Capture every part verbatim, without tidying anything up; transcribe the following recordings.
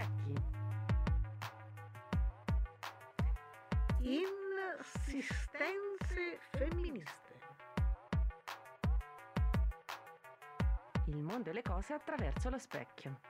Specchi. Insistenze femministe. Il mondo e le cose attraverso lo specchio.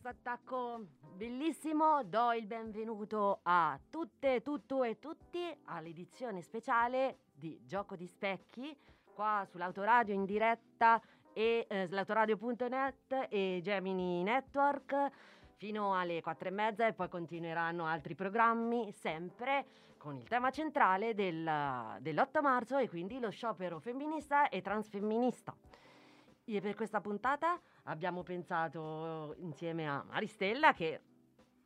Attacco bellissimo, do il benvenuto a tutte, tutto e tutti all'edizione speciale di Gioco di Specchi qua sull'Autoradio in diretta e eh, sull'autoradio punto net e Gemini Network fino alle quattro e mezza e poi continueranno altri programmi sempre con il tema centrale del, dell'otto marzo e quindi lo sciopero femminista e transfemminista. E per questa puntata abbiamo pensato insieme a Maristella che...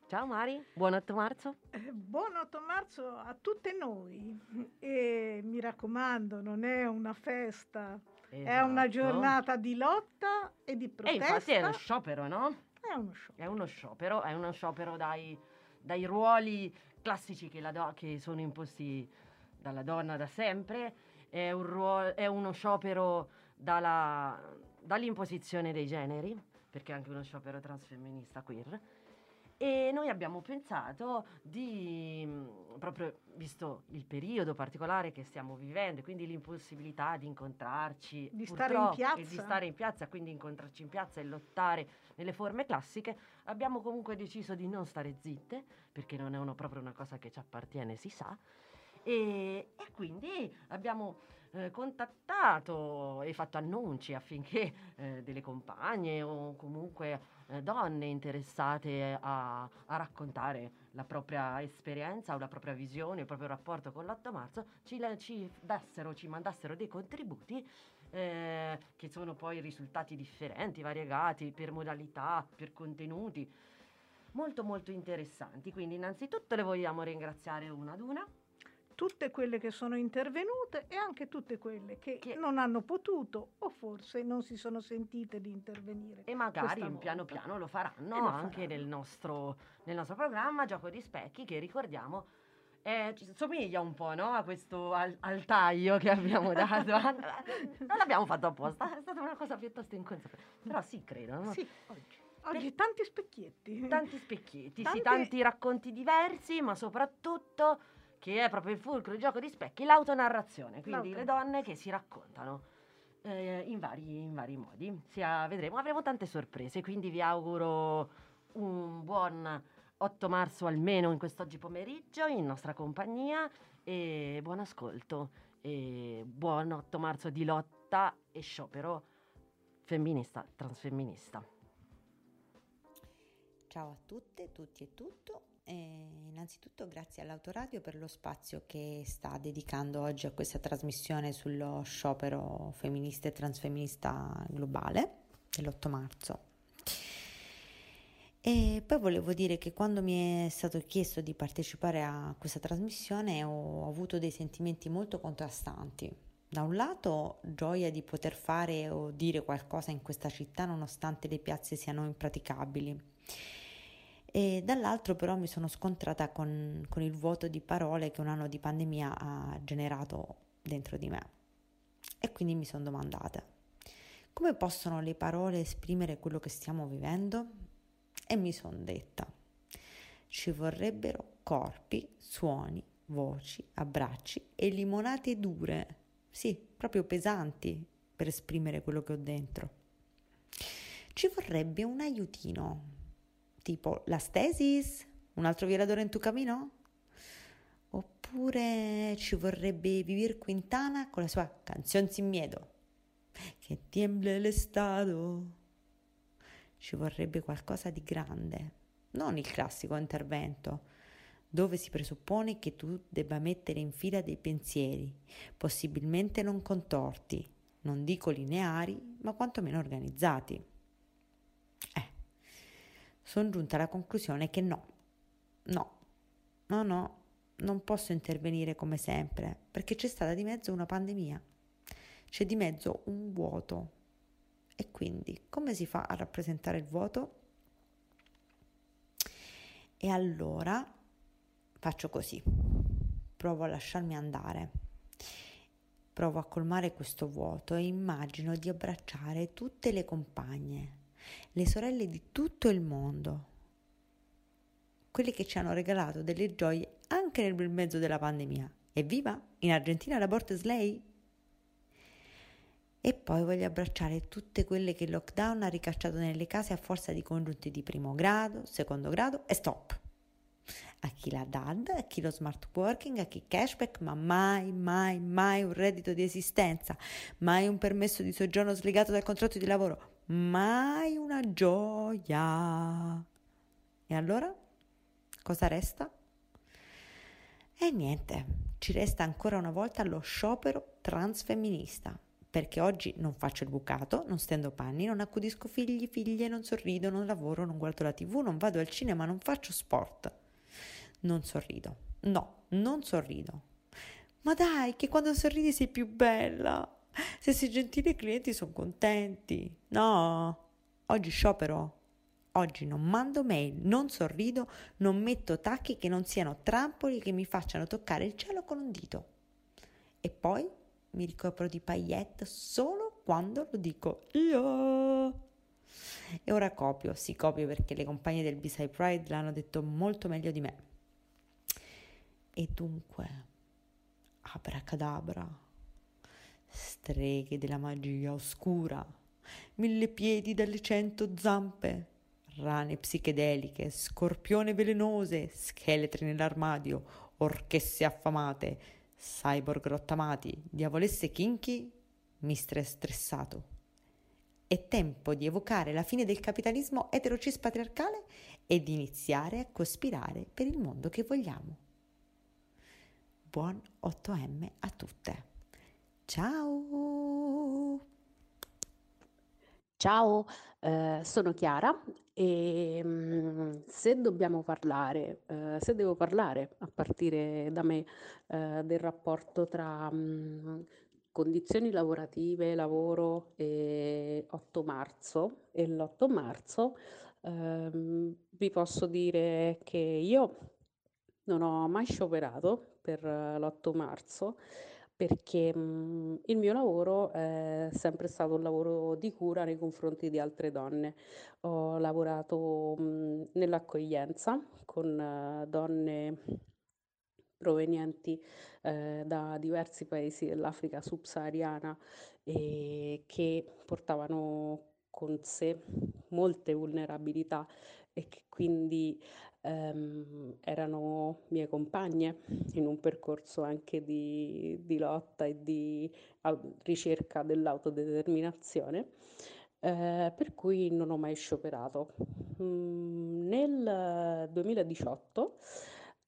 Ciao Mari, buon otto marzo. Eh, buon otto marzo a tutte noi. E mi raccomando, non è una festa, esatto. È una giornata di lotta e di protesta. E infatti è uno sciopero, no? È uno sciopero. È uno sciopero, è uno sciopero dai, dai ruoli classici che, la do- che sono imposti dalla donna da sempre. È, un ruolo, è uno sciopero... Dalla, dall'imposizione dei generi, perché è anche uno sciopero transfemminista queer, e noi abbiamo pensato di, proprio visto il periodo particolare che stiamo vivendo, quindi l'impossibilità di incontrarci, di stare in piazza e di stare in piazza, quindi incontrarci in piazza e lottare nelle forme classiche, abbiamo comunque deciso di non stare zitte, perché non è uno, proprio una cosa che ci appartiene, si sa. E, e quindi abbiamo eh, contattato e fatto annunci affinché eh, delle compagne o comunque eh, donne interessate a, a raccontare la propria esperienza o la propria visione, il proprio rapporto con l'otto marzo, ci, ci dassero, ci mandassero dei contributi eh, che sono poi risultati differenti, variegati per modalità, per contenuti, molto molto interessanti. Quindi innanzitutto le vogliamo ringraziare una ad una, tutte quelle che sono intervenute e anche tutte quelle che, che non hanno potuto o forse non si sono sentite di intervenire. E magari piano piano lo faranno, lo anche faranno. Nel, nostro, nel nostro programma Gioco di Specchi, che ricordiamo eh, somiglia un po', no, a questo, al, al taglio che abbiamo dato. Non l'abbiamo fatto apposta, è stata una cosa piuttosto inconsapevole, però sì, credo. No? Sì, oggi. Oggi tanti specchietti. Tanti specchietti, tanti... sì, tanti racconti diversi, ma soprattutto... che è proprio il fulcro, il gioco di specchi, l'autonarrazione, quindi L'auto. le donne che si raccontano eh, in, vari, in vari modi. Sia, vedremo, avremo tante sorprese, quindi vi auguro un buon otto marzo almeno in quest'oggi pomeriggio, in nostra compagnia, e buon ascolto, e buon otto marzo di lotta e sciopero femminista, transfemminista. Ciao a tutte, tutti e tutto. Eh, innanzitutto grazie all'Autoradio per lo spazio che sta dedicando oggi a questa trasmissione sullo sciopero femminista e transfemminista globale dell'otto marzo. E poi volevo dire che quando mi è stato chiesto di partecipare a questa trasmissione ho avuto dei sentimenti molto contrastanti. Da un lato gioia di poter fare o dire qualcosa in questa città nonostante le piazze siano impraticabili, e dall'altro però mi sono scontrata con, con il vuoto di parole che un anno di pandemia ha generato dentro di me, e quindi mi sono domandata: come possono le parole esprimere quello che stiamo vivendo? E mi sono detta: ci vorrebbero corpi, suoni, voci, abbracci e limonate dure, sì, proprio pesanti, per esprimere quello che ho dentro. Ci vorrebbe un aiutino, tipo Las Tesis, un altro violador in tu camino? Oppure ci vorrebbe Vivir Quintana con la sua Canción sin miedo, che tiemble l'estado. Ci vorrebbe qualcosa di grande, non il classico intervento, dove si presuppone che tu debba mettere in fila dei pensieri, possibilmente non contorti, non dico lineari, ma quantomeno organizzati. Eh. Sono giunta alla conclusione che no, no, no, no, non posso intervenire come sempre, perché c'è stata di mezzo una pandemia, c'è di mezzo un vuoto, e quindi come si fa a rappresentare il vuoto? E allora faccio così, provo a lasciarmi andare, provo a colmare questo vuoto e immagino di abbracciare tutte le compagne, le sorelle di tutto il mondo, quelle che ci hanno regalato delle gioie anche nel bel mezzo della pandemia. Evviva! In Argentina l'aborto è lei. E poi voglio abbracciare tutte quelle che il lockdown ha ricacciato nelle case a forza di congiunti di primo grado, secondo grado e stop. A chi la D A D, a chi lo smart working, a chi cashback, ma mai, mai, mai un reddito di esistenza, mai un permesso di soggiorno slegato dal contratto di lavoro, mai una gioia. E allora cosa resta? E niente, ci resta ancora una volta lo sciopero transfemminista, perché oggi non faccio il bucato, non stendo panni, non accudisco figli, figlie, non sorrido, non lavoro, non guardo la tv, non vado al cinema, non faccio sport, non sorrido, no, non sorrido. Ma dai, che quando sorridi sei più bella. Se sei gentile i clienti sono contenti. No, oggi sciopero, oggi non mando mail, non sorrido, non metto tacchi che non siano trampoli che mi facciano toccare il cielo con un dito, e poi mi ricopro di paillette solo quando lo dico io. E ora copio, sì copio perché le compagne del B-Side Pride l'hanno detto molto meglio di me. E dunque, abracadabra, streghe della magia oscura, mille piedi dalle cento zampe, rane psichedeliche, scorpione velenose, scheletri nell'armadio, orchesse affamate, cyborg rottamati, diavolesse kinky, mister stressato. È tempo di evocare la fine del capitalismo etero-cis patriarcale e di iniziare a cospirare per il mondo che vogliamo. Buon otto emme a tutte. Ciao! Ciao, eh, sono Chiara e mh, se dobbiamo parlare, eh, se devo parlare a partire da me eh, del rapporto tra mh, condizioni lavorative, lavoro e otto marzo e l'otto marzo, eh, vi posso dire che io non ho mai scioperato per l'otto marzo perché mh, il mio lavoro è sempre stato un lavoro di cura nei confronti di altre donne. Ho lavorato mh, nell'accoglienza con uh, donne provenienti eh, da diversi paesi dell'Africa subsahariana e che portavano con sé molte vulnerabilità e che quindi ehm, erano mie compagne in un percorso anche di, di lotta e di ricerca dell'autodeterminazione, eh, per cui non ho mai scioperato. Mm, nel duemiladiciotto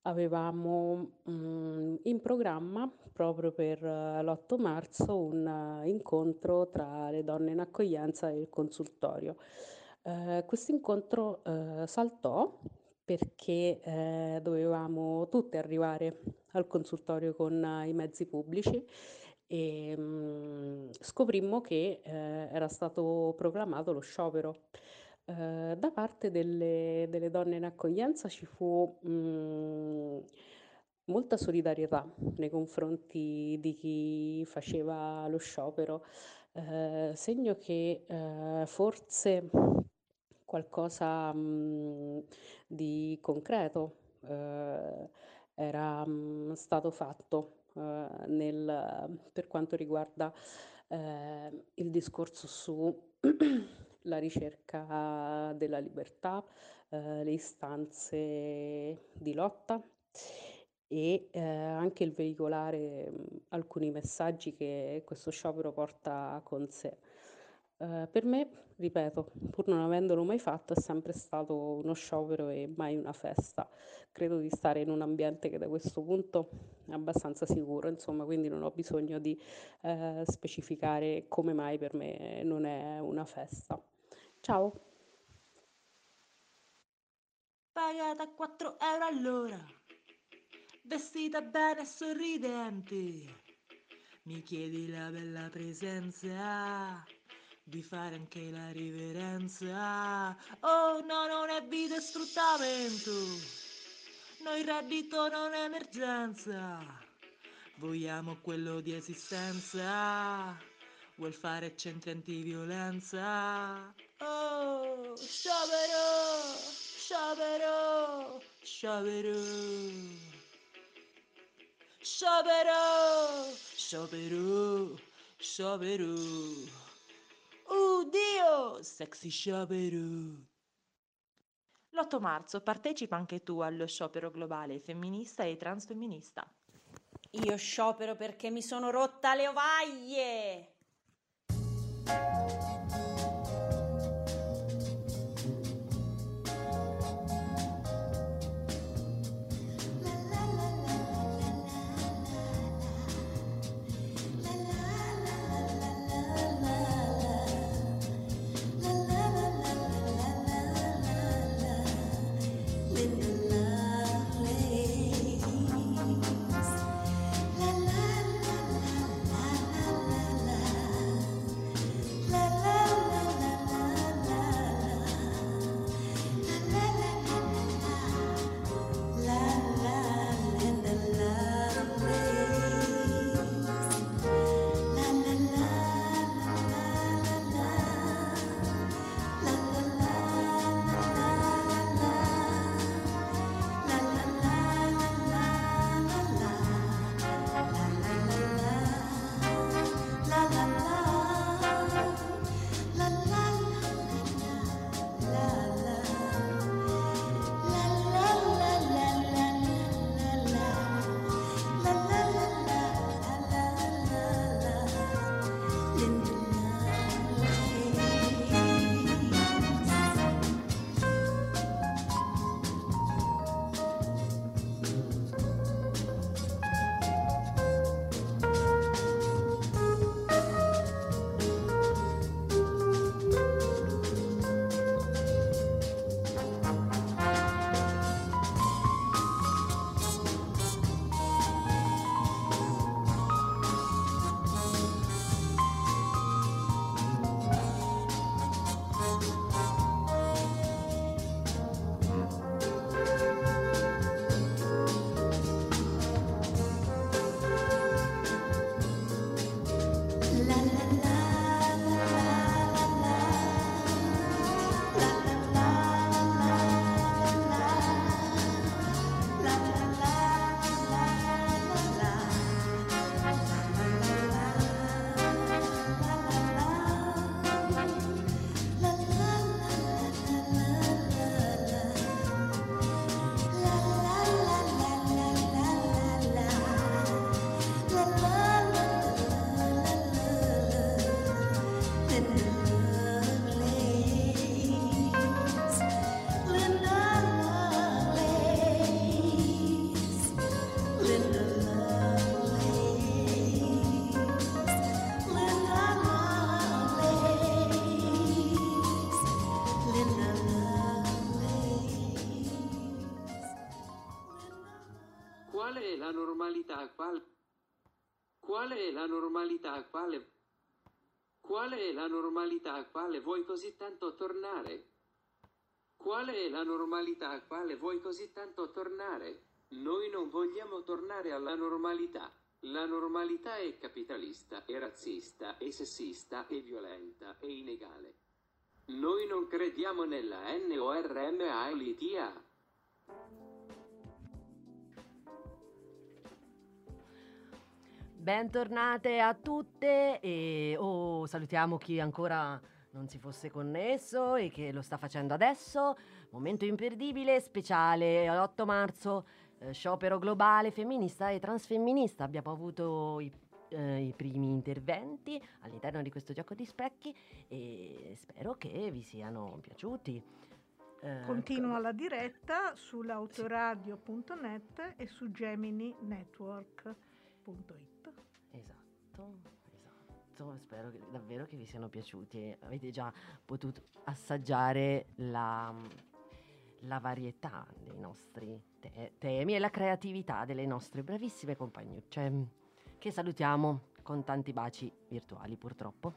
avevamo mh, in programma, proprio per uh, l'otto marzo, un uh, incontro tra le donne in accoglienza e il consultorio. Uh, questo incontro uh, saltò perché uh, dovevamo tutte arrivare al consultorio con uh, i mezzi pubblici e um, scoprimmo che uh, era stato proclamato lo sciopero. Uh, da parte delle, delle donne in accoglienza ci fu mh, molta solidarietà nei confronti di chi faceva lo sciopero, uh, segno che uh, forse qualcosa mh, di concreto uh, era mh, stato fatto uh, nel, per quanto riguarda uh, il discorso su la ricerca della libertà, eh, le istanze di lotta e eh, anche il veicolare alcuni messaggi che questo sciopero porta con sé. Eh, per me, ripeto, pur non avendolo mai fatto, è sempre stato uno sciopero e mai una festa. Credo di stare in un ambiente che da questo punto è abbastanza sicuro, insomma, quindi non ho bisogno di eh, specificare come mai per me non è una festa. Ciao! Pagata quattro euro all'ora, vestita bene e sorridente, mi chiedi la bella presenza di fare anche la riverenza. Oh no, non è vita e sfruttamento, no, il reddito non è emergenza, vogliamo quello di esistenza, welfare e centri antiviolenza. Oh, sciopero, sciopero, sciopero, sciopero, sciopero, sciopero. Uh, Dio! Sexy sciopero! L'otto marzo partecipa anche tu allo sciopero globale femminista e transfemminista. Io sciopero perché mi sono rotta le ovaie! La normalità quale? Qual è la normalità quale? Qual è la normalità a quale vuoi così tanto tornare? Qual è la normalità a quale vuoi così tanto tornare? Noi non vogliamo tornare alla normalità. La normalità è capitalista, è razzista, è sessista, è violenta, è illegale. Noi non crediamo nella normalità. Bentornate a tutte e oh, salutiamo chi ancora non si fosse connesso e che lo sta facendo adesso. Momento imperdibile, speciale, l'otto marzo, eh, sciopero globale, femminista e transfemminista. Abbiamo avuto i, eh, i primi interventi all'interno di questo gioco di specchi e spero che vi siano piaciuti. Eh, Continua la diretta sull'autoradio punto net e su Gemini Network punto it. Esatto, esatto, spero che, davvero che vi siano piaciuti. Avete già potuto assaggiare la, la varietà dei nostri te- temi e la creatività delle nostre bravissime compagne, cioè, che salutiamo con tanti baci virtuali purtroppo.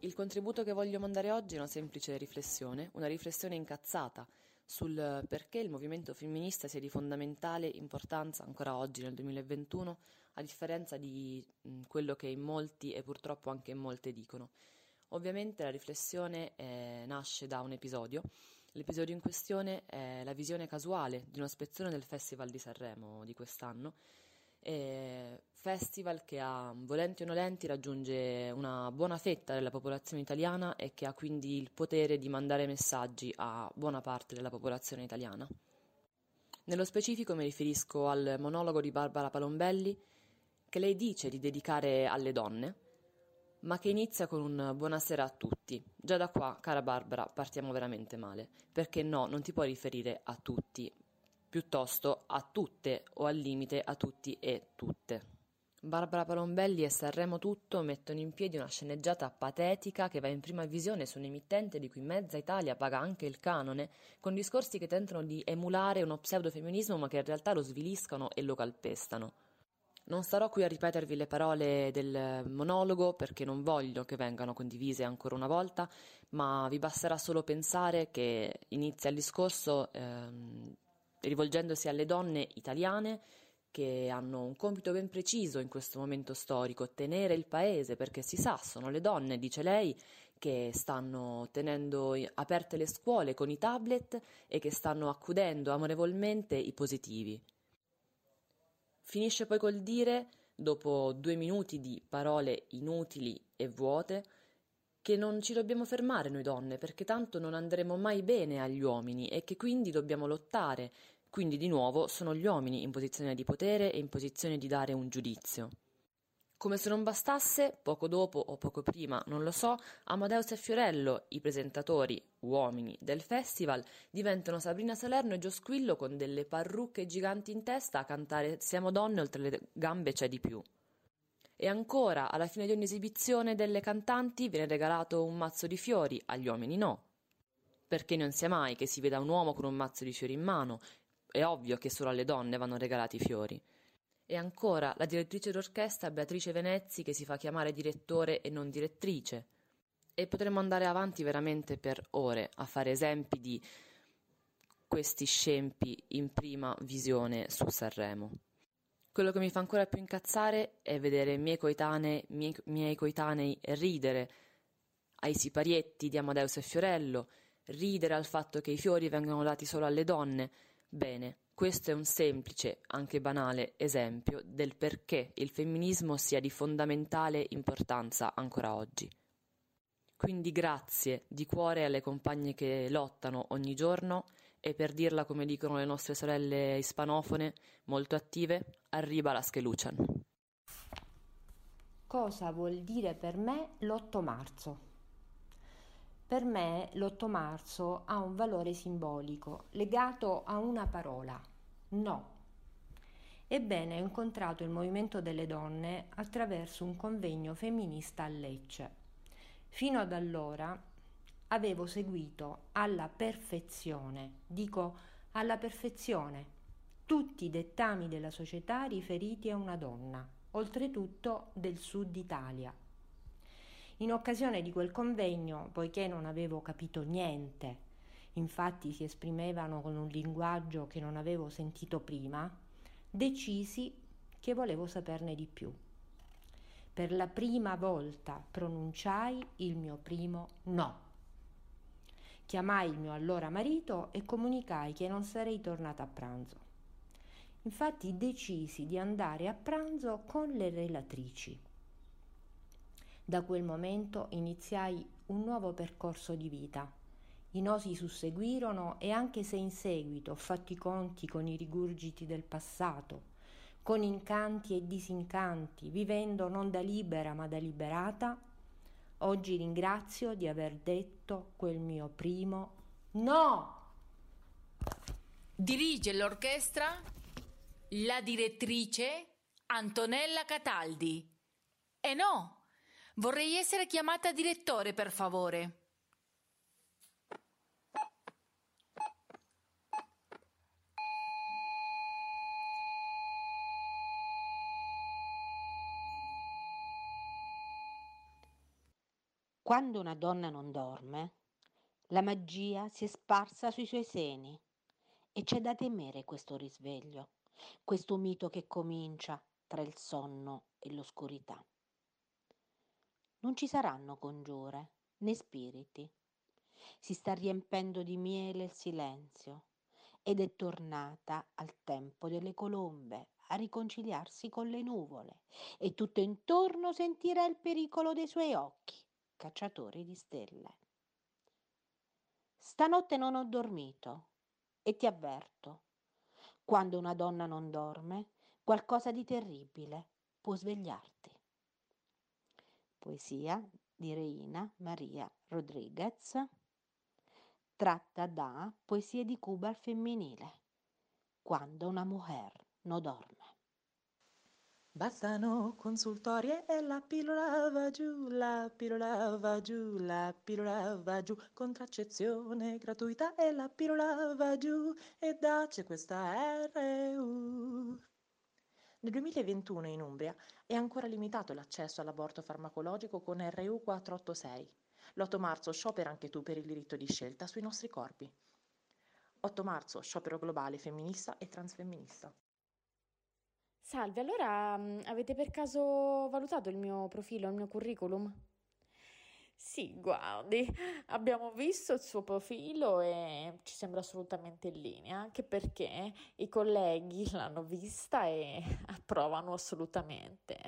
Il contributo che voglio mandare oggi è una semplice riflessione, una riflessione incazzata sul perché il movimento femminista sia di fondamentale importanza ancora oggi nel duemilaventuno, a differenza di mh, quello che in molti e purtroppo anche in molte dicono. Ovviamente la riflessione eh, nasce da un episodio. L'episodio in questione è la visione casuale di una spezzone del Festival di Sanremo di quest'anno, eh, festival che a volenti o nolenti raggiunge una buona fetta della popolazione italiana e che ha quindi il potere di mandare messaggi a buona parte della popolazione italiana. Nello specifico mi riferisco al monologo di Barbara Palombelli, che lei dice di dedicare alle donne, ma che inizia con un buonasera a tutti. Già da qua, cara Barbara, partiamo veramente male, perché no, non ti puoi riferire a tutti, piuttosto a tutte o al limite a tutti e tutte. Barbara Palombelli e Sanremo Tutto mettono in piedi una sceneggiata patetica che va in prima visione su un emittente di cui mezza Italia paga anche il canone, con discorsi che tentano di emulare uno pseudofemminismo ma che in realtà lo sviliscano e lo calpestano. Non starò qui a ripetervi le parole del monologo perché non voglio che vengano condivise ancora una volta, ma vi basterà solo pensare che inizia il discorso ehm, rivolgendosi alle donne italiane che hanno un compito ben preciso in questo momento storico, tenere il paese, perché si sa, sono le donne, dice lei, che stanno tenendo aperte le scuole con i tablet e che stanno accudendo amorevolmente i positivi. Finisce poi col dire, dopo due minuti di parole inutili e vuote, che non ci dobbiamo fermare noi donne, perché tanto non andremo mai bene agli uomini e che quindi dobbiamo lottare. Quindi di nuovo sono gli uomini in posizione di potere e in posizione di dare un giudizio. Come se non bastasse, poco dopo o poco prima, non lo so, Amadeus e Fiorello, i presentatori uomini del festival, diventano Sabrina Salerno e Jo Squillo con delle parrucche giganti in testa a cantare "Siamo donne, oltre le gambe c'è di più". E ancora, alla fine di ogni esibizione delle cantanti viene regalato un mazzo di fiori, agli uomini no. Perché non sia mai che si veda un uomo con un mazzo di fiori in mano, è ovvio che solo alle donne vanno regalati i fiori. E ancora, la direttrice d'orchestra Beatrice Venezi che si fa chiamare direttore e non direttrice. E potremmo andare avanti veramente per ore a fare esempi di questi scempi in prima visione su Sanremo. Quello che mi fa ancora più incazzare è vedere miei coetanei, miei, miei coetanei ridere ai siparietti di Amadeus e Fiorello, ridere al fatto che i fiori vengono dati solo alle donne. Bene, questo è un semplice, anche banale, esempio del perché il femminismo sia di fondamentale importanza ancora oggi. Quindi grazie di cuore alle compagne che lottano ogni giorno e, per dirla come dicono le nostre sorelle ispanofone, molto attive, arriba la Schelucian. Cosa vuol dire per me l'otto marzo? Per me l'otto marzo ha un valore simbolico legato a una parola, no. Ebbene, ho incontrato il movimento delle donne attraverso un convegno femminista a Lecce. Fino ad allora avevo seguito alla perfezione, dico alla perfezione, tutti i dettami della società riferiti a una donna, oltretutto del sud Italia. In occasione di quel convegno, poiché non avevo capito niente, infatti si esprimevano con un linguaggio che non avevo sentito prima, decisi che volevo saperne di più. Per la prima volta pronunciai il mio primo no. Chiamai il mio allora marito e comunicai che non sarei tornata a pranzo. Infatti decisi di andare a pranzo con le relatrici. Da quel momento iniziai un nuovo percorso di vita. I no si susseguirono e anche se in seguito ho fatto i conti con i rigurgiti del passato, con incanti e disincanti, vivendo non da libera ma da liberata, oggi ringrazio di aver detto quel mio primo no! Dirige l'orchestra la direttrice Antonella Cataldi. E eh no, vorrei essere chiamata direttore, per favore. Quando una donna non dorme, la magia si è sparsa sui suoi seni e c'è da temere questo risveglio. Questo mito che comincia tra il sonno e l'oscurità. Non ci saranno congiure né spiriti. Si sta riempendo di miele il silenzio ed è tornata al tempo delle colombe a riconciliarsi con le nuvole e tutto intorno sentirà il pericolo dei suoi occhi, cacciatori di stelle. Stanotte non ho dormito e ti avverto. Quando una donna non dorme, qualcosa di terribile può svegliarti. Poesia di Reina Maria Rodriguez, tratta da Poesie di Cuba al femminile. Quando una mujer non dorme. Bastano consultorie e la pillola va giù, la pillola va giù, la pillola va giù, contraccezione gratuita e la pillola va giù, e dacce questa erre u. Nel duemilaventuno in Umbria è ancora limitato l'accesso all'aborto farmacologico con erre u quattrocentottantasei. l'otto marzo sciopera anche tu per il diritto di scelta sui nostri corpi. otto marzo, sciopero globale femminista e transfemminista. Salve, allora avete per caso valutato il mio profilo, il mio curriculum? Sì, guardi, abbiamo visto il suo profilo e ci sembra assolutamente in linea, anche perché i colleghi l'hanno vista e approvano assolutamente.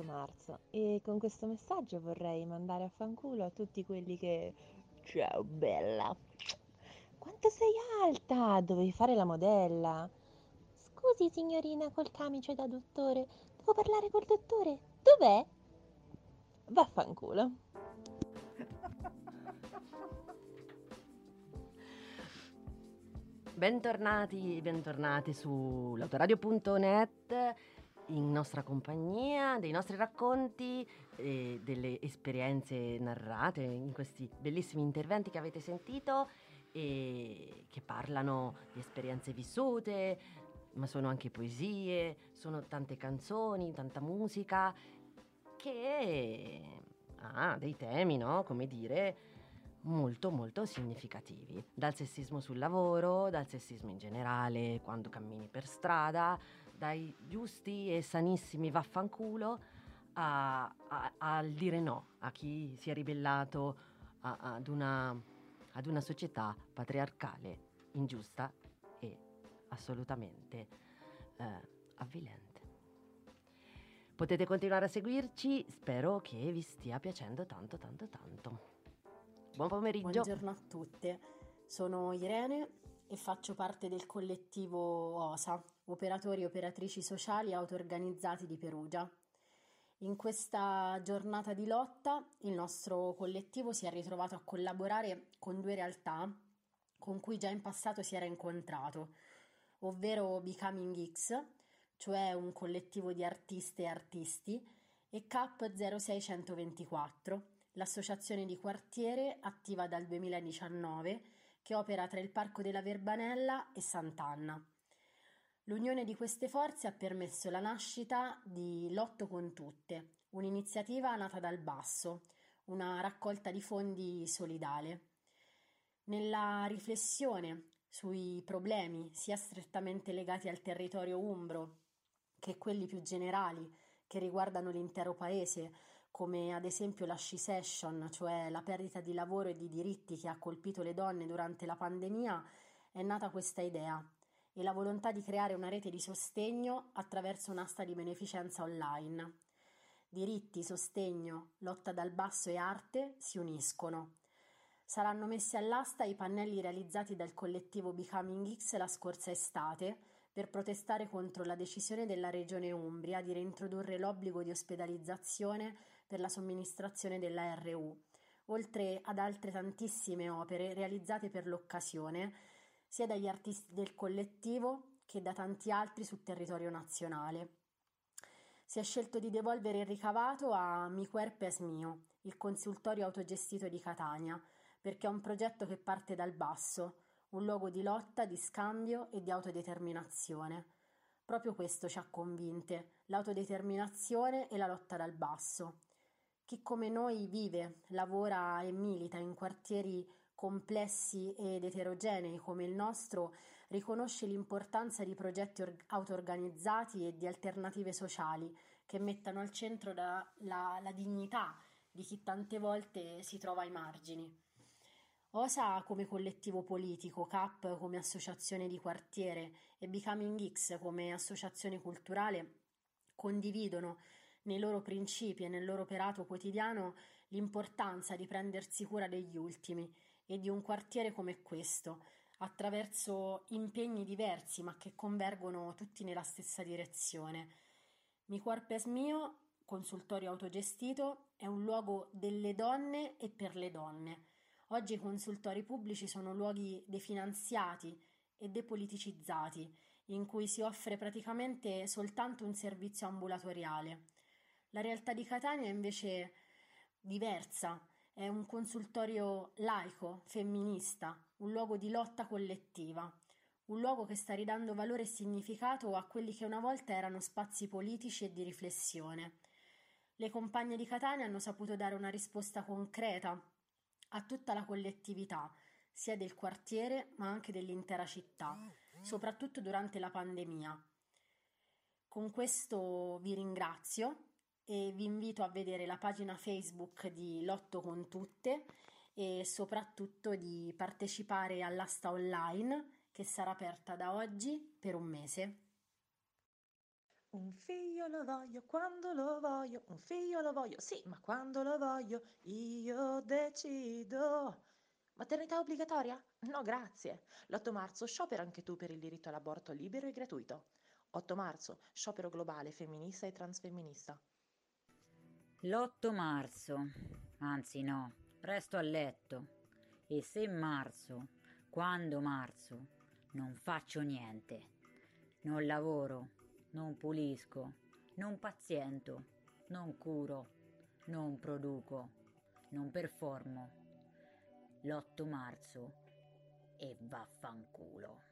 ventotto marzo e con questo messaggio vorrei mandare a fanculo a tutti quelli che... Ciao bella! Quanto sei alta! Dovevi fare la modella! Scusi signorina col camice da dottore, devo parlare col dottore? Dov'è? Vaffanculo! Bentornati, bentornati su autoradio punto net in nostra compagnia, dei nostri racconti e delle esperienze narrate in questi bellissimi interventi che avete sentito e che parlano di esperienze vissute, ma sono anche poesie, sono tante canzoni, tanta musica che ha ah, dei temi, no? Come dire, molto molto significativi, dal sessismo sul lavoro, dal sessismo in generale quando cammini per strada, dai giusti e sanissimi vaffanculo a, a, al dire no a chi si è ribellato a, a, ad, una, ad una società patriarcale ingiusta e assolutamente eh, avvilente. Potete continuare a seguirci, spero che vi stia piacendo tanto tanto tanto. Buon pomeriggio. Buongiorno a tutte, sono Irene e faccio parte del collettivo O S A, operatori e operatrici sociali auto-organizzati di Perugia. In questa giornata di lotta il nostro collettivo si è ritrovato a collaborare con due realtà con cui già in passato si era incontrato, ovvero Becoming X, cioè un collettivo di artiste e artisti, e C A P zero sei centoventiquattro, l'associazione di quartiere attiva dal duemiladiciannove che opera tra il Parco della Verbanella e Sant'Anna. L'unione di queste forze ha permesso la nascita di Lotto con Tutte, un'iniziativa nata dal basso, una raccolta di fondi solidale. Nella riflessione sui problemi sia strettamente legati al territorio umbro che quelli più generali che riguardano l'intero paese, come ad esempio la scission, cioè la perdita di lavoro e di diritti che ha colpito le donne durante la pandemia, è nata questa idea e la volontà di creare una rete di sostegno attraverso un'asta di beneficenza online. Diritti, sostegno, lotta dal basso e arte si uniscono. Saranno messi all'asta i pannelli realizzati dal collettivo Becoming X la scorsa estate per protestare contro la decisione della Regione Umbria di reintrodurre l'obbligo di ospedalizzazione per la somministrazione della R U, oltre ad altre tantissime opere realizzate per l'occasione, sia dagli artisti del collettivo che da tanti altri sul territorio nazionale. Si è scelto di devolvere il ricavato a Mi Cuerpo Es Mio, il consultorio autogestito di Catania, perché è un progetto che parte dal basso, un luogo di lotta, di scambio e di autodeterminazione. Proprio questo ci ha convinte, l'autodeterminazione e la lotta dal basso. Chi come noi vive, lavora e milita in quartieri complessi ed eterogenei come il nostro, riconosce l'importanza di progetti or- auto-organizzati e di alternative sociali che mettano al centro la, la, la dignità di chi tante volte si trova ai margini. O S A come collettivo politico, C A P come associazione di quartiere e Becoming X come associazione culturale condividono nei loro principi e nel loro operato quotidiano l'importanza di prendersi cura degli ultimi e di un quartiere come questo, attraverso impegni diversi ma che convergono tutti nella stessa direzione. Mi Cuerpo Es Mio, consultorio autogestito, è un luogo delle donne e per le donne. Oggi i consultori pubblici sono luoghi definanziati e depoliticizzati, in cui si offre praticamente soltanto un servizio ambulatoriale. La realtà di Catania è invece diversa, è un consultorio laico, femminista, un luogo di lotta collettiva, un luogo che sta ridando valore e significato a quelli che una volta erano spazi politici e di riflessione. Le compagne di Catania hanno saputo dare una risposta concreta a tutta la collettività, sia del quartiere ma anche dell'intera città, soprattutto durante la pandemia. Con questo vi ringrazio e vi invito a vedere la pagina Facebook di Lotto con Tutte e soprattutto di partecipare all'asta online che sarà aperta da oggi per un mese. Un figlio lo voglio quando lo voglio, un figlio lo voglio, sì, ma quando lo voglio io decido. Maternità obbligatoria? No, grazie. L'otto marzo sciopera anche tu per il diritto all'aborto libero e gratuito. otto marzo, sciopero globale femminista e transfemminista. L'otto marzo, anzi no, resto a letto. E se marzo, quando marzo, non faccio niente. Non lavoro, non pulisco, non paziento, non curo, non produco, non performo. L'otto marzo e vaffanculo.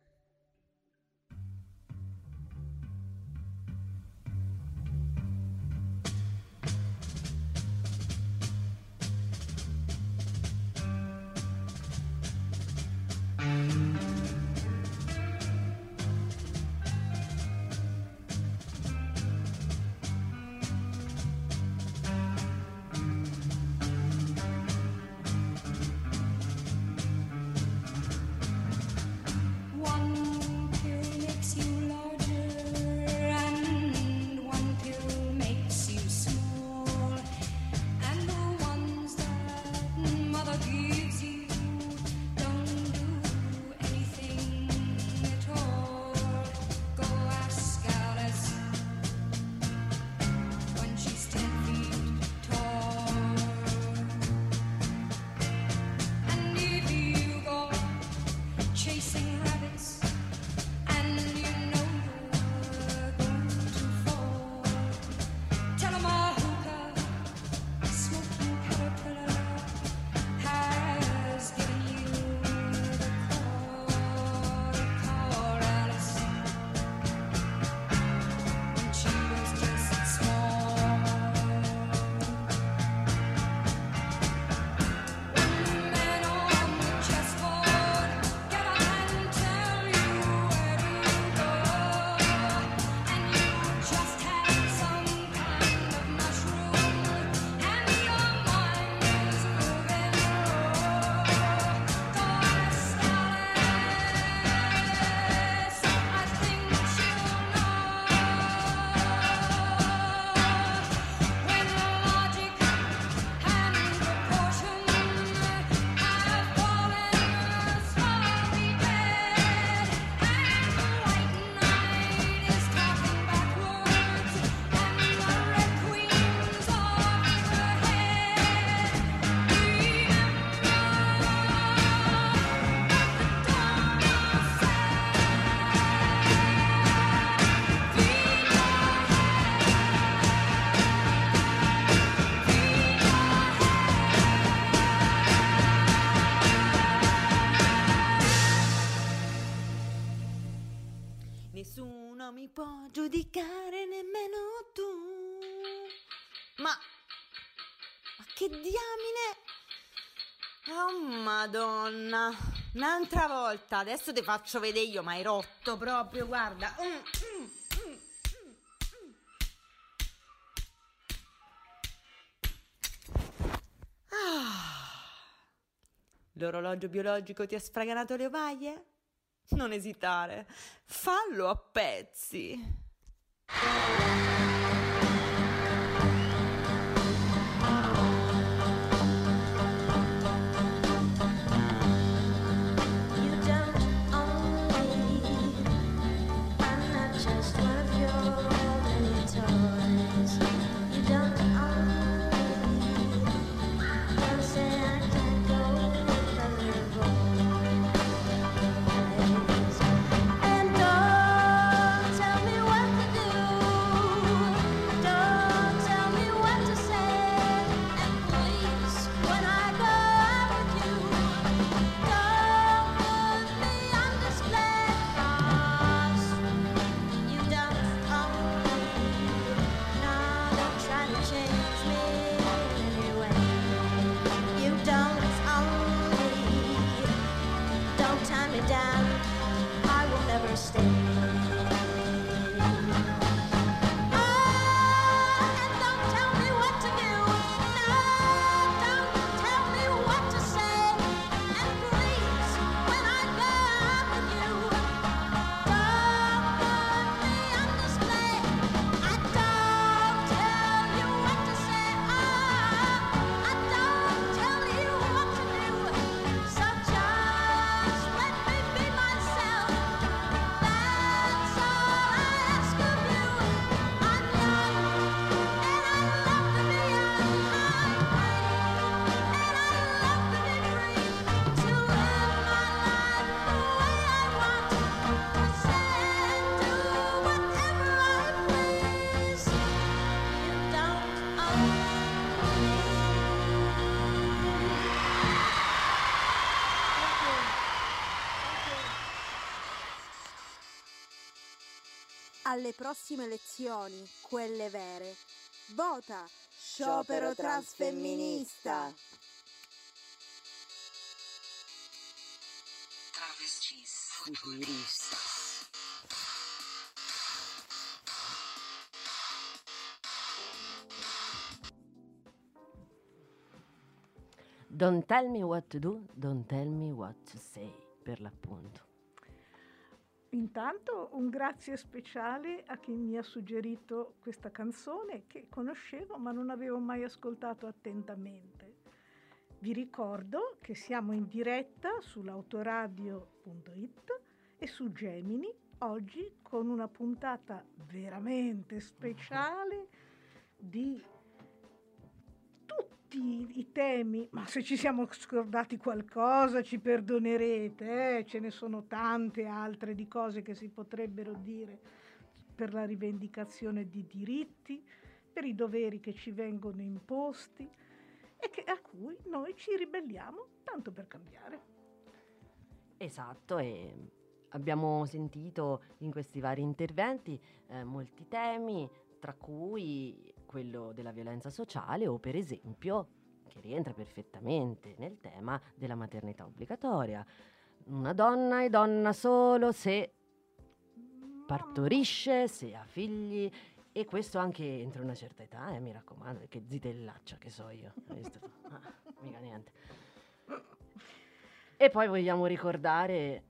Giudicare nemmeno tu. Ma Ma che diamine. Oh madonna. Un'altra volta. Adesso ti faccio vedere io. Ma hai rotto proprio. Guarda. mm, mm, mm, mm, mm. Ah. L'orologio biologico ti ha sfraganato le ovaie? Non esitare, fallo a pezzi. Oh, alle prossime elezioni, quelle vere. Vota sciopero transfemminista. Travestis futurista. Don't tell me what to do, don't tell me what to say, per l'appunto. Intanto un grazie speciale a chi mi ha suggerito questa canzone che conoscevo ma non avevo mai ascoltato attentamente. Vi ricordo che siamo in diretta sull'autoradio punto it e su Gemini oggi con una puntata veramente speciale di tutti i temi, ma se ci siamo scordati qualcosa ci perdonerete, eh? Ce ne sono tante altre di cose che si potrebbero dire per la rivendicazione di diritti, per i doveri che ci vengono imposti e che, a cui noi ci ribelliamo tanto per cambiare. Esatto, e abbiamo sentito in questi vari interventi eh, molti temi, tra cui quello della violenza sociale o, per esempio, che rientra perfettamente nel tema della maternità obbligatoria. Una donna è donna solo se partorisce, se ha figli, e questo anche entro una certa età, eh, mi raccomando, che zitellaccia che so io. Ah, mica niente. E poi vogliamo ricordare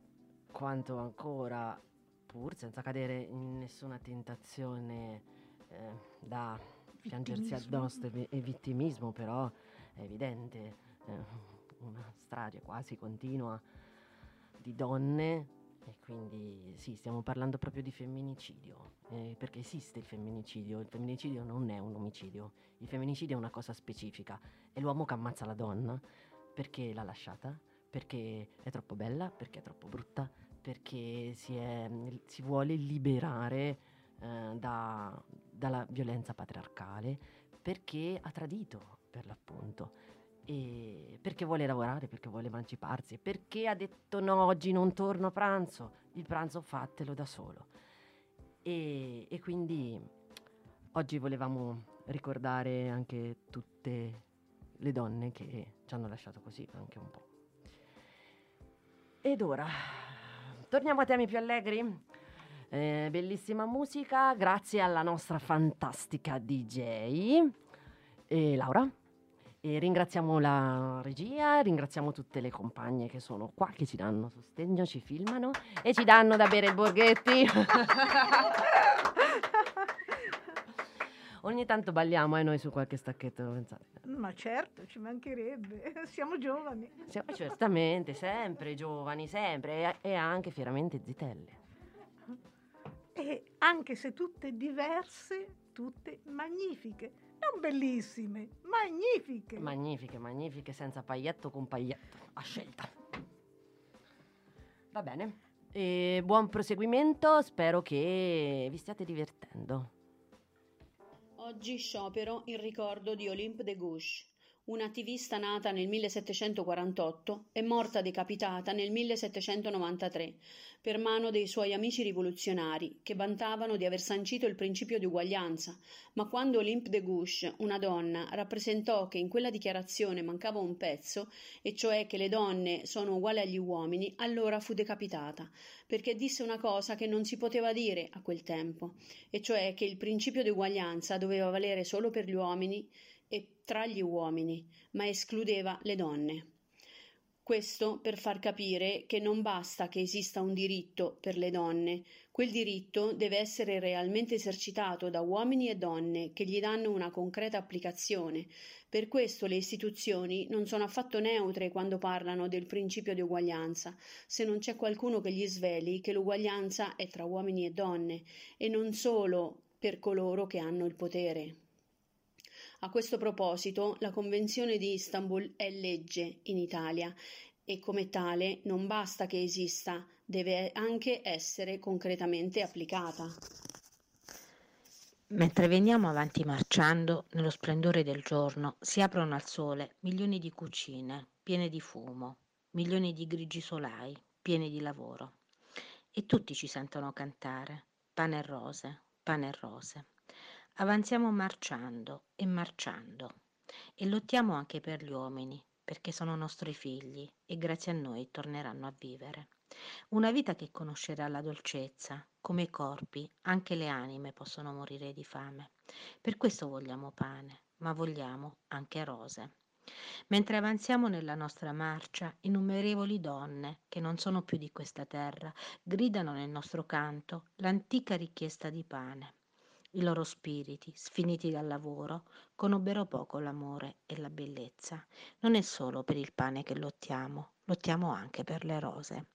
quanto ancora, pur senza cadere in nessuna tentazione eh, da piangersi addosso e vittimismo, però è evidente eh, una strage quasi continua di donne, e quindi sì, stiamo parlando proprio di femminicidio, eh, perché esiste il femminicidio, il femminicidio non è un omicidio, il femminicidio è una cosa specifica, è l'uomo che ammazza la donna perché l'ha lasciata, perché è troppo bella, perché è troppo brutta, perché si, è, si vuole liberare eh, da, dalla violenza patriarcale, perché ha tradito per l'appunto, e perché vuole lavorare, perché vuole emanciparsi, perché ha detto no, oggi non torno a pranzo, il pranzo fatelo da solo. E, e quindi oggi volevamo ricordare anche tutte le donne che ci hanno lasciato così anche un po'. Ed ora torniamo a temi più allegri. Eh, bellissima musica, grazie alla nostra fantastica D J eh, Laura. E ringraziamo la regia, ringraziamo tutte le compagne che sono qua, che ci danno sostegno, ci filmano e ci danno da bere il Borghetti. Ogni tanto balliamo eh, noi su qualche stacchetto, pensate. Ma certo, ci mancherebbe, siamo giovani. Siamo certamente, sempre giovani, sempre, e, e anche fieramente zitelle. E anche se tutte diverse, tutte magnifiche. Non bellissime, magnifiche. Magnifiche, magnifiche, senza paglietto, con paglietto, a scelta. Va bene, e buon proseguimento, spero che vi stiate divertendo. Oggi sciopero in ricordo di Olympe de Gouges, un'attivista nata nel millesettecentoquarantotto e morta decapitata nel millesettecentonovantatré per mano dei suoi amici rivoluzionari che vantavano di aver sancito il principio di uguaglianza, ma quando Olympe de Gouges, una donna, rappresentò che in quella dichiarazione mancava un pezzo, e cioè che le donne sono uguali agli uomini, allora fu decapitata, perché disse una cosa che non si poteva dire a quel tempo, e cioè che il principio di uguaglianza doveva valere solo per gli uomini e tra gli uomini, ma escludeva le donne. Questo per far capire che non basta che esista un diritto per le donne, quel diritto deve essere realmente esercitato da uomini e donne che gli danno una concreta applicazione. Per questo le istituzioni non sono affatto neutre quando parlano del principio di uguaglianza, se non c'è qualcuno che gli sveli che l'uguaglianza è tra uomini e donne, e non solo per coloro che hanno il potere. A questo proposito, la Convenzione di Istanbul è legge in Italia e come tale non basta che esista, deve anche essere concretamente applicata. Mentre veniamo avanti marciando, nello splendore del giorno si aprono al sole milioni di cucine piene di fumo, milioni di grigi solai pieni di lavoro, e tutti ci sentono cantare, pane e rose, pane e rose. Avanziamo marciando e marciando e lottiamo anche per gli uomini, perché sono nostri figli e grazie a noi torneranno a vivere. Una vita che conoscerà la dolcezza, come i corpi, anche le anime possono morire di fame. Per questo vogliamo pane, ma vogliamo anche rose. Mentre avanziamo nella nostra marcia, innumerevoli donne, che non sono più di questa terra, gridano nel nostro canto l'antica richiesta di pane. I loro spiriti, sfiniti dal lavoro, conobbero poco l'amore e la bellezza. Non è solo per il pane che lottiamo, lottiamo anche per le rose.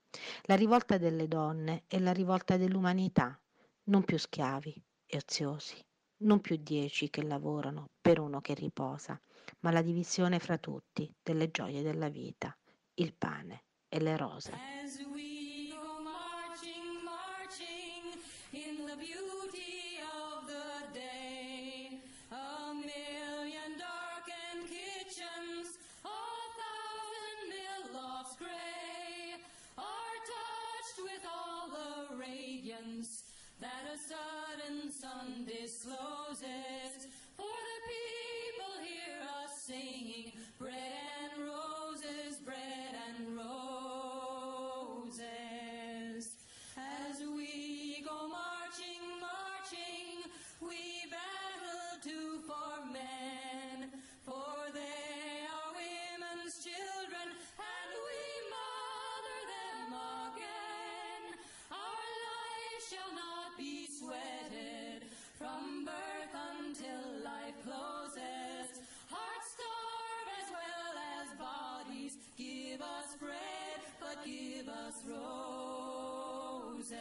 La rivolta delle donne è la rivolta dell'umanità, non più schiavi e oziosi, non più dieci che lavorano per uno che riposa, ma la divisione fra tutti delle gioie della vita, il pane e le rose. As we go marching, marching in the beauty of the day, a million darkened kitchens, a thousand mill lofts gray, are touched with all the radiance that a sudden sun discloses, for the people hear us singing, bread and roses, bread and roses. As we go marching, marching, we battle too for men, for they are women's children, and we mother them again. Our life shall not be sweated from birth until life closes. Hearts starve as well as bodies. Give us bread, but give us roses.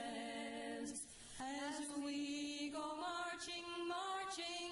As we go marching, marching,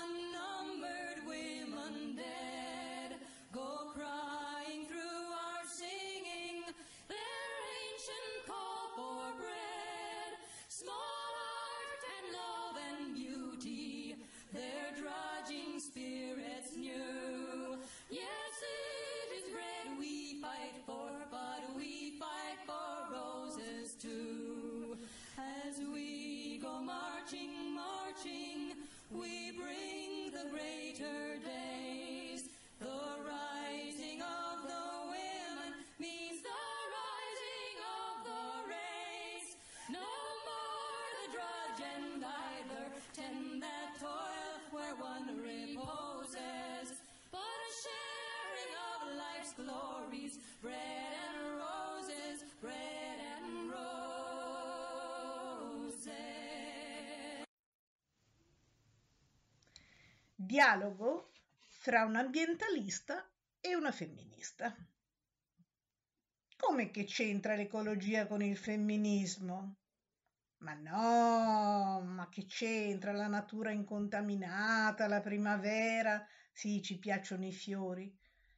unnumbered women dead go crying through our singing their ancient call for bread. Small art and love and beauty, their drudging spirits knew. Yes, it is bread we fight for, but we fight for roses too. As we go marching, marching, we bring the greater days. The rising of the women means the rising of the race. No more the drudge and idler tend that toil where one reposes, but a sharing of life's glories, bread and roses, bread and roses. Dialogo fra un ambientalista e una femminista. Come che c'entra l'ecologia con il femminismo? Ma no, ma che c'entra la natura incontaminata, la primavera? Sì, ci piacciono i fiori.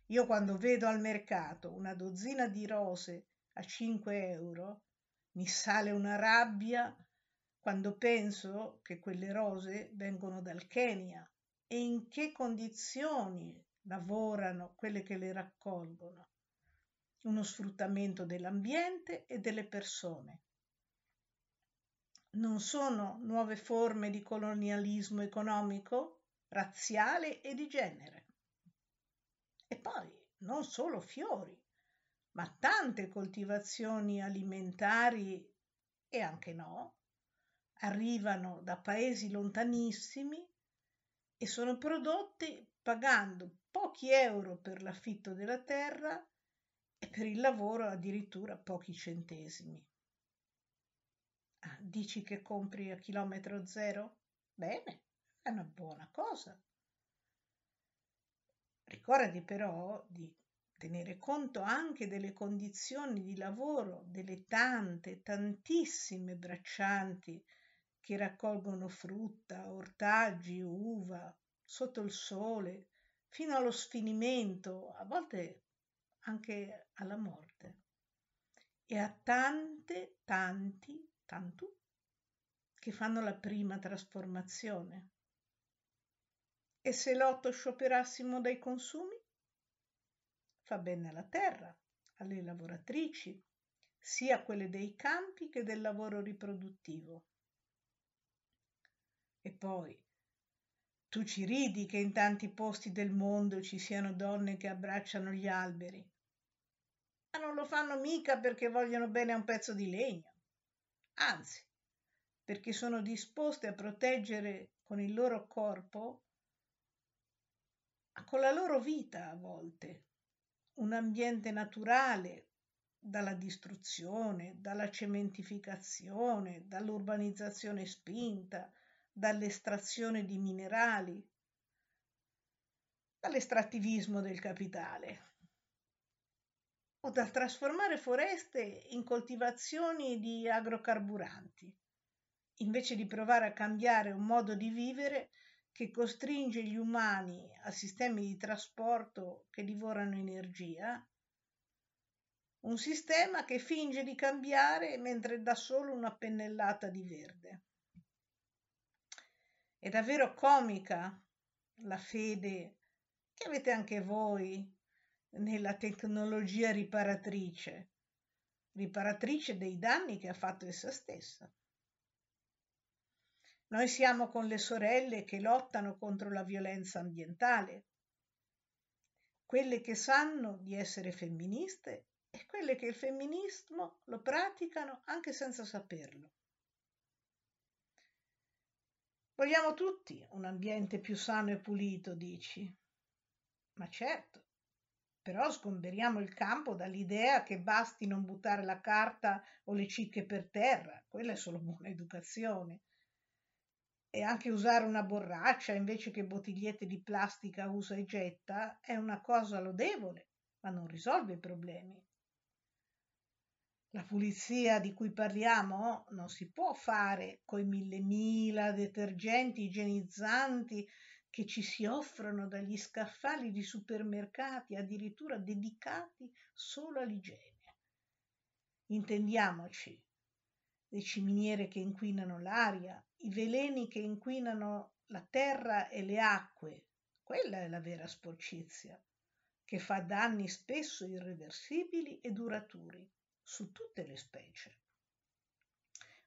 Io quando vedo al mercato una dozzina di rose a cinque euro, mi sale una rabbia quando penso che quelle rose vengono dal Kenya e in che condizioni lavorano quelle che le raccolgono. Uno sfruttamento dell'ambiente e delle persone. Non sono nuove forme di colonialismo economico, razziale e di genere. E poi non solo fiori, ma tante coltivazioni alimentari e anche no, arrivano da paesi lontanissimi e sono prodotti pagando pochi euro per l'affitto della terra e per il lavoro addirittura pochi centesimi. Ah, dici che compri a chilometro zero? Bene, è una buona cosa. Ricordati però di tenere conto anche delle condizioni di lavoro delle tante, tantissime braccianti che raccolgono frutta, ortaggi, uva, sotto il sole, fino allo sfinimento, a volte anche alla morte, e a tante, tanti, tanto che fanno la prima trasformazione. E se l'otto scioperassimo dai consumi? Fa bene alla terra, alle lavoratrici, sia quelle dei campi che del lavoro riproduttivo, E poi, tu ci ridi che in tanti posti del mondo ci siano donne che abbracciano gli alberi, ma non lo fanno mica perché vogliono bene a un pezzo di legno, anzi, perché sono disposte a proteggere con il loro corpo, con la loro vita a volte, un ambiente naturale dalla distruzione, dalla cementificazione, dall'urbanizzazione spinta, dall'estrazione di minerali, dall'estrattivismo del capitale o dal trasformare foreste in coltivazioni di agrocarburanti, invece di provare a cambiare un modo di vivere che costringe gli umani a sistemi di trasporto che divorano energia, un sistema che finge di cambiare mentre dà solo una pennellata di verde. È davvero comica la fede che avete anche voi nella tecnologia riparatrice, riparatrice dei danni che ha fatto essa stessa. Noi siamo con le sorelle che lottano contro la violenza ambientale, quelle che sanno di essere femministe e quelle che il femminismo lo praticano anche senza saperlo. Vogliamo tutti un ambiente più sano e pulito, dici? Ma certo, però sgomberiamo il campo dall'idea che basti non buttare la carta o le cicche per terra, quella è solo buona educazione. E anche usare una borraccia invece che bottigliette di plastica usa e getta è una cosa lodevole, ma non risolve i problemi. La pulizia di cui parliamo non si può fare coi millemila detergenti igienizzanti che ci si offrono dagli scaffali di supermercati, addirittura dedicati solo all'igiene. Intendiamoci, le ciminiere che inquinano l'aria, i veleni che inquinano la terra e le acque, quella è la vera sporcizia, che fa danni spesso irreversibili e duraturi su tutte le specie.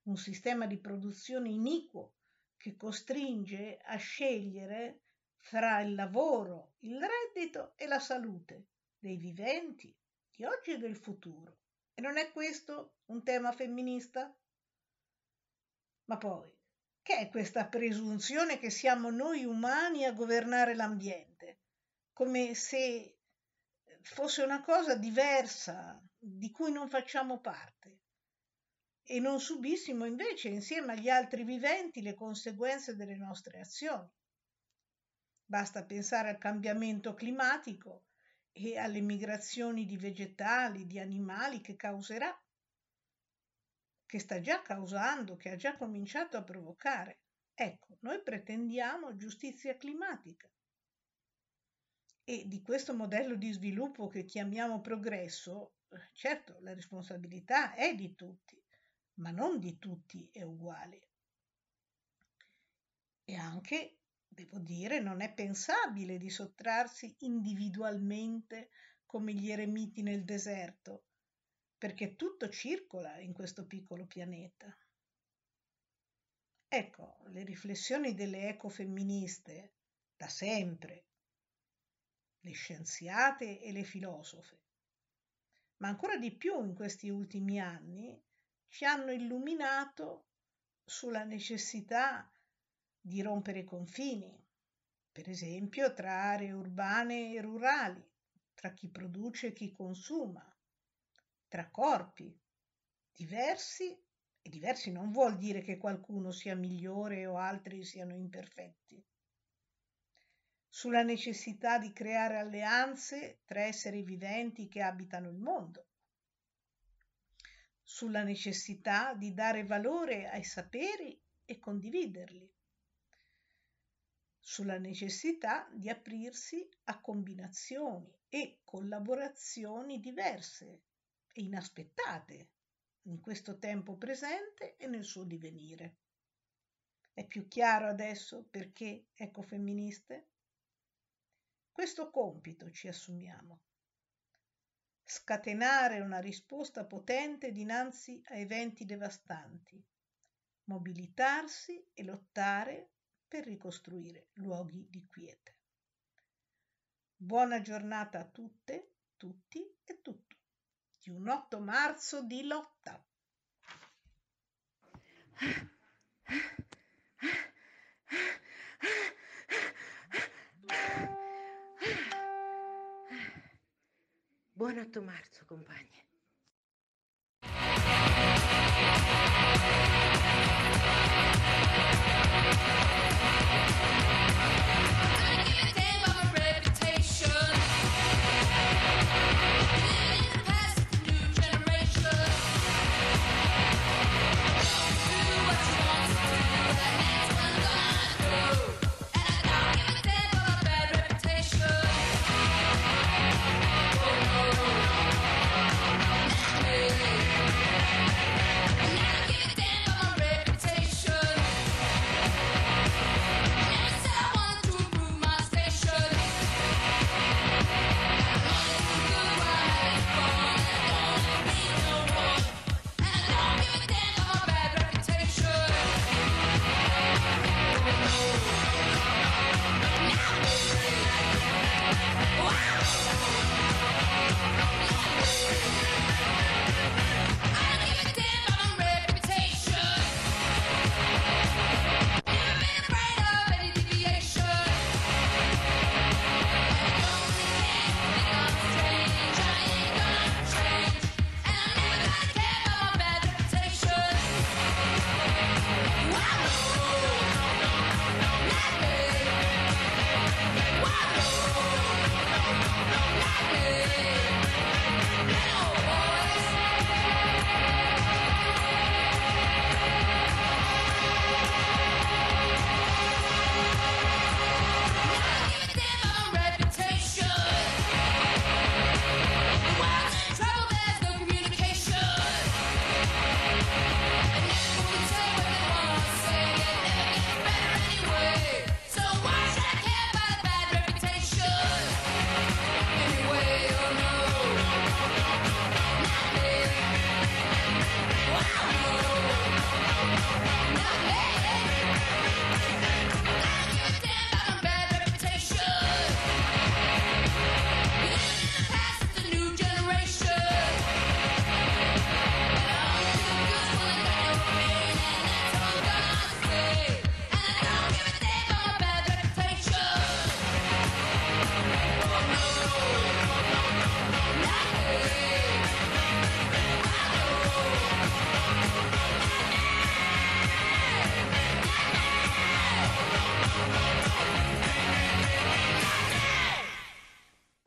Un sistema di produzione iniquo che costringe a scegliere fra il lavoro, il reddito e la salute dei viventi di oggi e del futuro. E non è questo un tema femminista? Ma poi, che è questa presunzione che siamo noi umani a governare l'ambiente, come se fosse una cosa diversa di cui non facciamo parte e non subissimo invece insieme agli altri viventi le conseguenze delle nostre azioni. Basta pensare al cambiamento climatico e alle migrazioni di vegetali, di animali che causerà, che sta già causando, che ha già cominciato a provocare. Ecco, noi pretendiamo giustizia climatica. E di questo modello di sviluppo che chiamiamo progresso, certo, la responsabilità è di tutti, ma non di tutti è uguale. E anche, devo dire, non è pensabile di sottrarsi individualmente come gli eremiti nel deserto, perché tutto circola in questo piccolo pianeta. Ecco, le riflessioni delle ecofemministe, da sempre, le scienziate e le filosofe, ma ancora di più in questi ultimi anni, ci hanno illuminato sulla necessità di rompere i confini, per esempio tra aree urbane e rurali, tra chi produce e chi consuma, tra corpi diversi, e diversi non vuol dire che qualcuno sia migliore o altri siano imperfetti, sulla necessità di creare alleanze tra esseri viventi che abitano il mondo, sulla necessità di dare valore ai saperi e condividerli, sulla necessità di aprirsi a combinazioni e collaborazioni diverse e inaspettate in questo tempo presente e nel suo divenire. È più chiaro adesso perché ecofemministe? Questo compito ci assumiamo. Scatenare una risposta potente dinanzi a eventi devastanti, mobilitarsi e lottare per ricostruire luoghi di quiete. Buona giornata a tutte, tutti e tutto. Di un otto marzo di lotta. Buon otto marzo, compagne.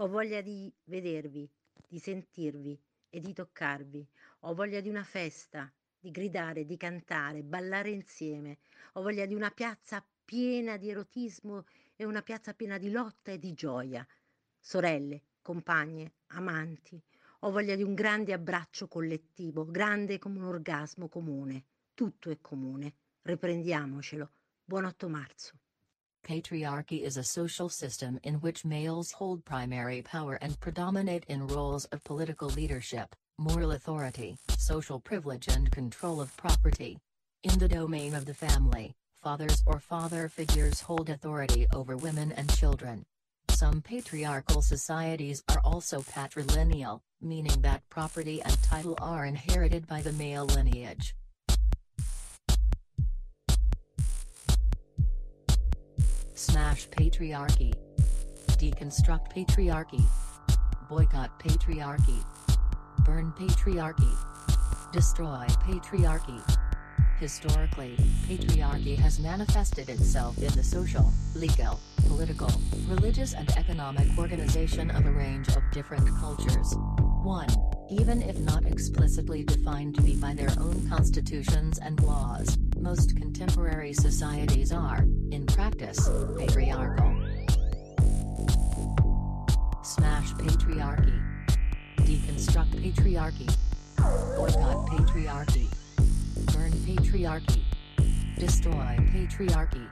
Ho voglia di vedervi, di sentirvi e di toccarvi. Ho voglia di una festa, di gridare, di cantare, ballare insieme. Ho voglia di una piazza piena di erotismo e una piazza piena di lotta e di gioia. Sorelle, compagne, amanti. Ho voglia di un grande abbraccio collettivo, grande come un orgasmo comune. Tutto è comune. Riprendiamocelo. Buon otto marzo. Patriarchy is a social system in which males hold primary power and predominate in roles of political leadership, moral authority, social privilege and control of property. In the domain of the family, fathers or father figures hold authority over women and children. Some patriarchal societies are also patrilineal, meaning that property and title are inherited by the male lineage. Smash patriarchy. Deconstruct patriarchy. Boycott patriarchy. Burn patriarchy. Destroy patriarchy. Historically, patriarchy has manifested itself in the social, legal, political, religious and economic organization of a range of different cultures. One, even if not explicitly defined to be by their own constitutions and laws, most contemporary societies are, in practice, patriarchal. Smash patriarchy. Deconstruct patriarchy. Boycott patriarchy. Burn patriarchy. Destroy patriarchy.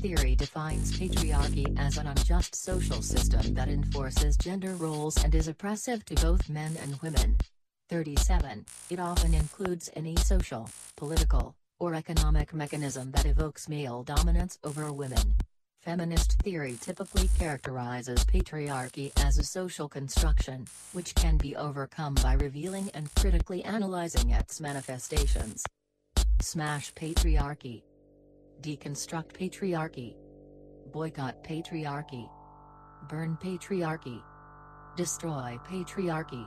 Theory defines patriarchy as an unjust social system that enforces gender roles and is oppressive to both men and women. thirty-seven It often includes any social, political, or economic mechanism that evokes male dominance over women. Feminist theory typically characterizes patriarchy as a social construction, which can be overcome by revealing and critically analyzing its manifestations. Smash patriarchy. Deconstruct patriarchy. Boycott patriarchy. Burn patriarchy. Destroy patriarchy.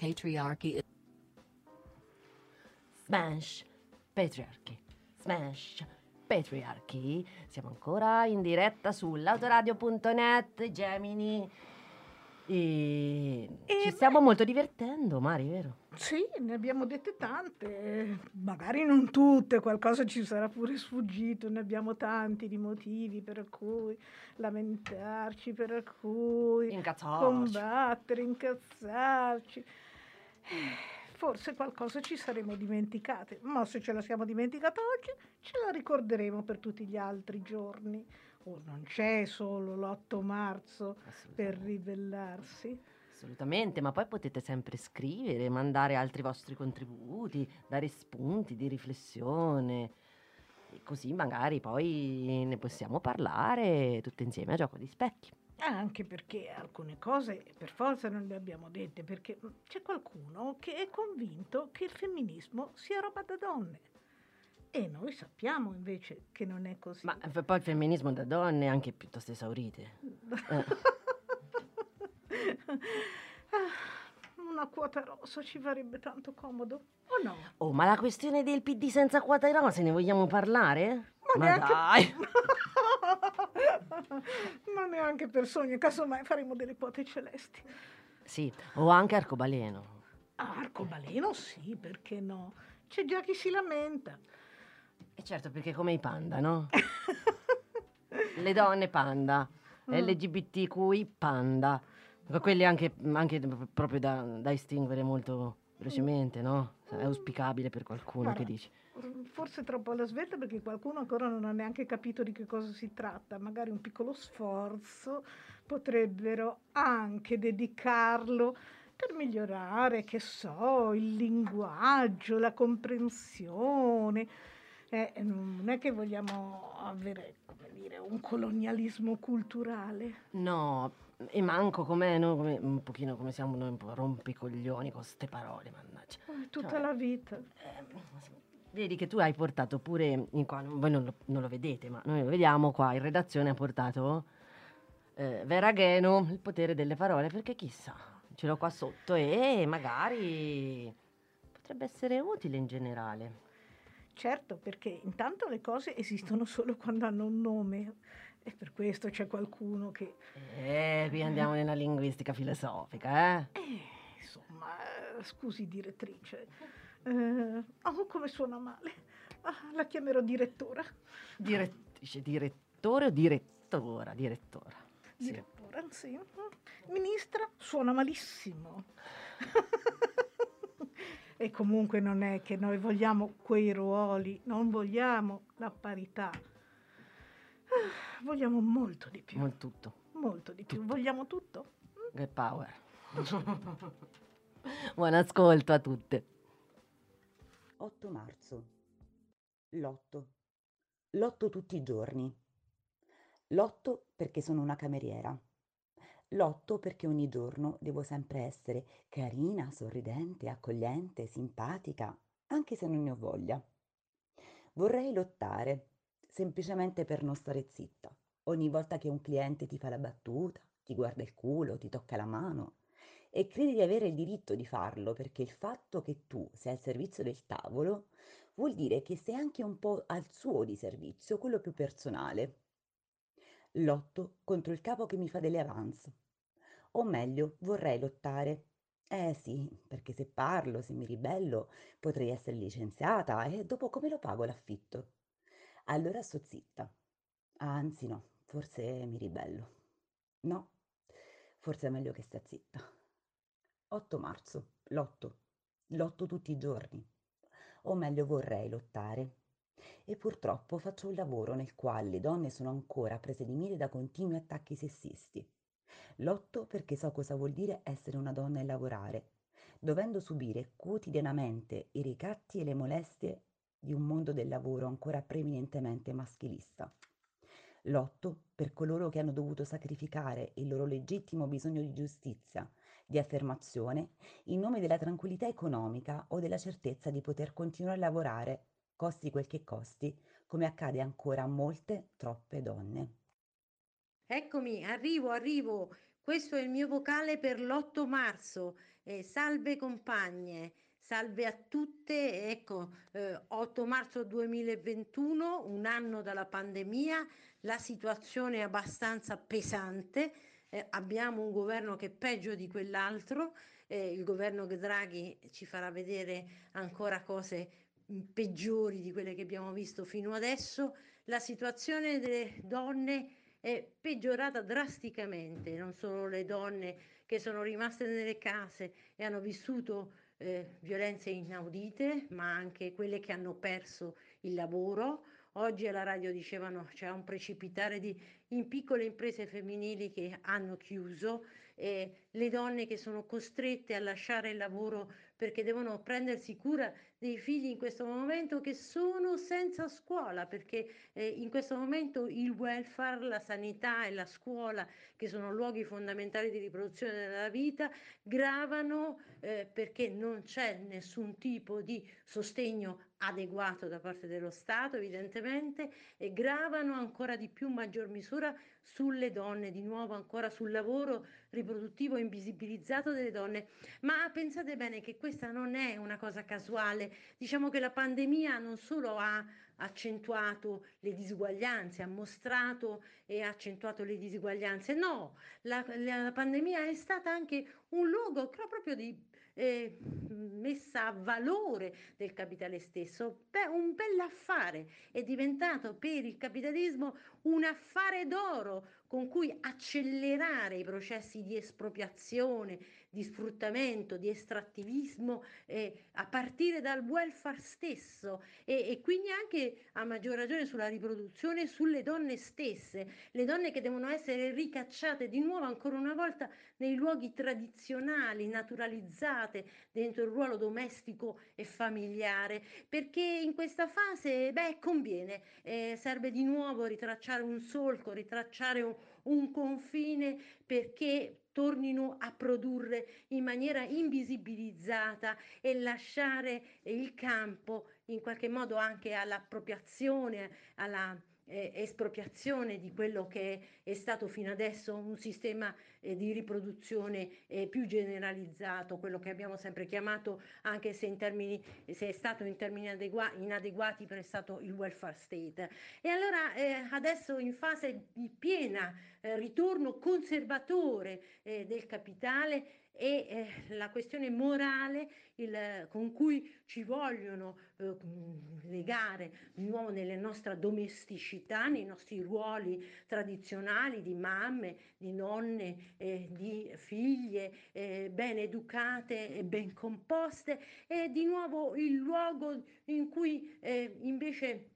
Patriarchy. Smash patriarchy. Smash Patriarchy. Siamo ancora in diretta sull'autoradio punto net, Gemini, e... e ci beh... stiamo molto divertendo, Mari, vero? Sì, ne abbiamo dette tante, magari non tutte, qualcosa ci sarà pure sfuggito, ne abbiamo tanti di motivi per cui lamentarci, per cui incazzarci, combattere, incazzarci. Forse qualcosa ci saremo dimenticate, ma se ce la siamo dimenticata oggi ce la ricorderemo per tutti gli altri giorni. Oh, non c'è solo l'otto marzo per ribellarsi. Assolutamente, ma poi potete sempre scrivere, mandare altri vostri contributi, dare spunti di riflessione, e così magari poi ne possiamo parlare tutti insieme a Gioco di Specchi. Anche perché alcune cose per forza non le abbiamo dette, perché c'è qualcuno che è convinto che il femminismo sia roba da donne e noi sappiamo invece che non è così. Ma poi il femminismo da donne è anche piuttosto esaurite. eh. Una quota rosa ci farebbe tanto comodo, o no? Oh, ma la questione del P D senza quota rosa, ne vogliamo parlare? Ma, ma neanche... dai! Ma neanche per sogno, casomai faremo delle quote celesti. Sì, o anche arcobaleno. Ah, arcobaleno sì, perché no? C'è già chi si lamenta. E certo, perché come i panda, no? Le donne panda, mm. L G B T Q I panda. Quelli anche, anche proprio da, da estinguere molto velocemente, no? È auspicabile per qualcuno. Guarda, che dici? forse troppo alla svelta, perché qualcuno ancora non ha neanche capito di che cosa si tratta. Magari un piccolo sforzo potrebbero anche dedicarlo per migliorare, che so, il linguaggio, la comprensione. Eh, non è che vogliamo avere, come dire, un colonialismo culturale. No, e manco com'è, noi come, un pochino come siamo noi, un po' rompicoglioni con ste parole, mannaggia. Eh, tutta cioè, la vita. Eh, vedi che tu hai portato pure, in qua, voi non lo, non lo vedete, ma noi lo vediamo qua, in redazione ha portato eh, Vera Gheno, Il potere delle parole, perché chissà... ce l'ho qua sotto e magari potrebbe essere utile in generale. Certo, perché intanto le cose esistono solo quando hanno un nome, e per questo c'è qualcuno che... Eh, qui andiamo nella linguistica filosofica, eh? Eh, insomma, scusi direttrice, eh, oh, come suona male, ah, la chiamerò direttora. Direttrice, direttore o direttora? Direttora. Sì. Direttora, sì. Ministra suona malissimo. E comunque non è che noi vogliamo quei ruoli, non vogliamo la parità. Ah, vogliamo molto di più. Molto tutto. Molto di tutto. più. Vogliamo tutto. Che power. Buon ascolto a tutte. otto marzo. Lotto. Lotto tutti i giorni. Lotto perché sono una cameriera. Lotto perché ogni giorno devo sempre essere carina, sorridente, accogliente, simpatica, anche se non ne ho voglia. Vorrei lottare, semplicemente per non stare zitta. Ogni volta che un cliente ti fa la battuta, ti guarda il culo, ti tocca la mano e credi di avere il diritto di farlo, perché il fatto che tu sei al servizio del tavolo vuol dire che sei anche un po' al suo di servizio, quello più personale. Lotto contro il capo che mi fa delle avance. O meglio, vorrei lottare. Eh sì, perché se parlo, se mi ribello, potrei essere licenziata e dopo come lo pago l'affitto? Allora sto zitta. Anzi no, forse mi ribello. No, forse è meglio che stia zitta. otto marzo, lotto. Lotto tutti i giorni. O meglio, vorrei lottare. E purtroppo faccio un lavoro nel quale le donne sono ancora prese di mira da continui attacchi sessisti. Lotto perché so cosa vuol dire essere una donna e lavorare, dovendo subire quotidianamente i ricatti e le molestie di un mondo del lavoro ancora preeminentemente maschilista. Lotto per coloro che hanno dovuto sacrificare il loro legittimo bisogno di giustizia, di affermazione, in nome della tranquillità economica o della certezza di poter continuare a lavorare, costi quel che costi, come accade ancora a molte, troppe donne. Eccomi, arrivo, arrivo. Questo è il mio vocale per l'otto marzo. Eh, salve compagne, salve a tutte. Ecco, eh, otto marzo duemilaventuno, un anno dalla pandemia, la situazione è abbastanza pesante. Eh, abbiamo un governo che è peggio di quell'altro. Eh, il governo Draghi ci farà vedere ancora cose peggiori di quelle che abbiamo visto fino adesso. La situazione delle donne è peggiorata drasticamente, non solo le donne che sono rimaste nelle case e hanno vissuto eh, violenze inaudite, ma anche quelle che hanno perso il lavoro. Oggi alla radio dicevano c'è cioè, un precipitare di, in piccole imprese femminili che hanno chiuso, eh, le donne che sono costrette a lasciare il lavoro perché devono prendersi cura dei figli in questo momento che sono senza scuola, perché eh, in questo momento il welfare, la sanità e la scuola, che sono luoghi fondamentali di riproduzione della vita, gravano eh, perché non c'è nessun tipo di sostegno adeguato da parte dello Stato, evidentemente, e gravano ancora di più, maggior misura, sulle donne, di nuovo ancora sul lavoro riproduttivo invisibilizzato delle donne. Ma pensate bene che questa non è una cosa casuale, diciamo che la pandemia non solo ha accentuato le disuguaglianze, ha mostrato e ha accentuato le disuguaglianze, no, la, la pandemia è stata anche un luogo proprio di Eh, messa a valore del capitale stesso. Beh, un bell'affare, è diventato per il capitalismo un affare d'oro, con cui accelerare i processi di espropriazione, di sfruttamento, di estrattivismo eh, a partire dal welfare stesso e, e quindi anche a maggior ragione sulla riproduzione, sulle donne stesse, le donne che devono essere ricacciate di nuovo ancora una volta nei luoghi tradizionali, naturalizzate dentro il ruolo domestico e familiare, perché in questa fase beh conviene, eh, serve di nuovo ritracciare un solco, ritracciare un, un confine perché tornino a produrre in maniera invisibilizzata e lasciare il campo in qualche modo anche all'appropriazione, alla eh, espropriazione di quello che è stato fino adesso un sistema eh, di riproduzione eh, più generalizzato, quello che abbiamo sempre chiamato, anche se in termini, se è stato in termini adegua- inadeguati, però è stato il welfare state. E allora eh, adesso in fase di piena eh, ritorno conservatore Eh, del capitale e eh, la questione morale il, con cui ci vogliono eh, legare di nuovo nelle nostra domesticità, nei nostri ruoli tradizionali di mamme, di nonne, eh, di figlie eh, ben educate e ben composte, e di nuovo il luogo in cui eh, invece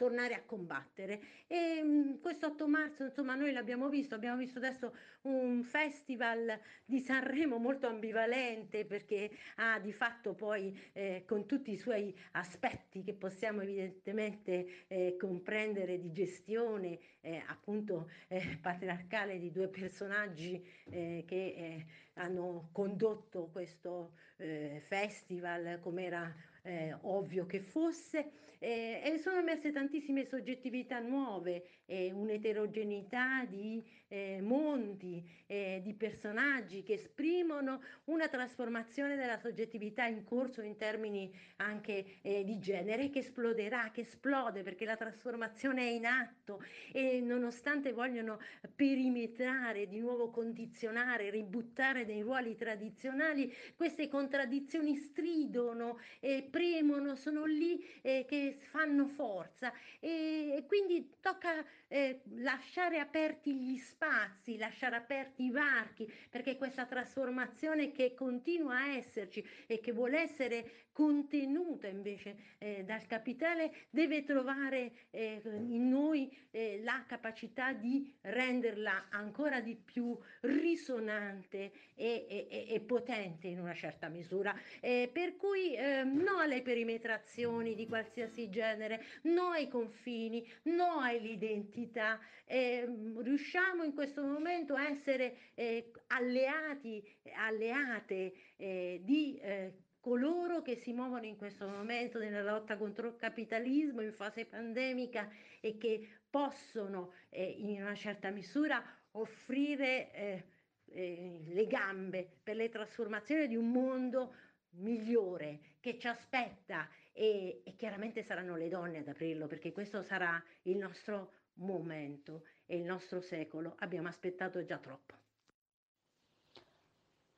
tornare a combattere. E mh, questo otto marzo, insomma, noi l'abbiamo visto, abbiamo visto adesso un festival di Sanremo molto ambivalente, perché ha di fatto poi eh, con tutti i suoi aspetti che possiamo evidentemente eh, comprendere di gestione eh, appunto eh, patriarcale di due personaggi eh, che eh, hanno condotto questo eh, festival, come era Eh, ovvio che fosse, eh, e sono emerse tantissime soggettività nuove, eh, un'eterogeneità di eh, mondi, eh, di personaggi che esprimono una trasformazione della soggettività in corso in termini anche eh, di genere, che esploderà, che esplode, perché la trasformazione è in atto e nonostante vogliono perimetrare, di nuovo condizionare, ributtare dei ruoli tradizionali, queste contraddizioni stridono e eh, premono, sono lì eh, che fanno forza e, e quindi tocca eh, lasciare aperti gli spazi, lasciare aperti i varchi, perché questa trasformazione che continua a esserci e che vuole essere contenuta invece eh, dal capitale deve trovare eh, in noi eh, la capacità di renderla ancora di più risonante e, e, e potente in una certa misura, eh, per cui eh, no alle perimetrazioni di qualsiasi genere, no ai confini, no all'identità. Eh, riusciamo in questo momento a essere eh, alleati, alleate eh, di eh, coloro che si muovono in questo momento nella lotta contro il capitalismo in fase pandemica e che possono eh, in una certa misura offrire eh, eh, le gambe per le trasformazioni di un mondo migliore che ci aspetta, e, e chiaramente saranno le donne ad aprirlo, perché questo sarà il nostro momento e il nostro secolo. Abbiamo aspettato già troppo.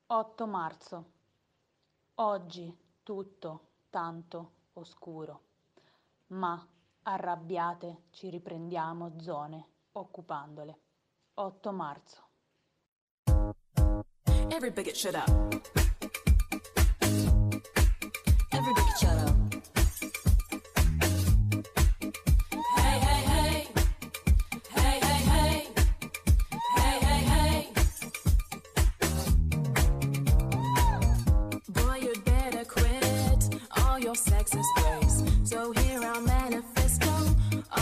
otto marzo. Oggi tutto tanto oscuro, ma arrabbiate ci riprendiamo zone occupandole. otto marzo. Every bigot shut up. Shut up. Hey, hey, hey. Hey, hey, hey. Hey, hey, hey. Boy, you'd better quit all your sexist ways. So here our manifesto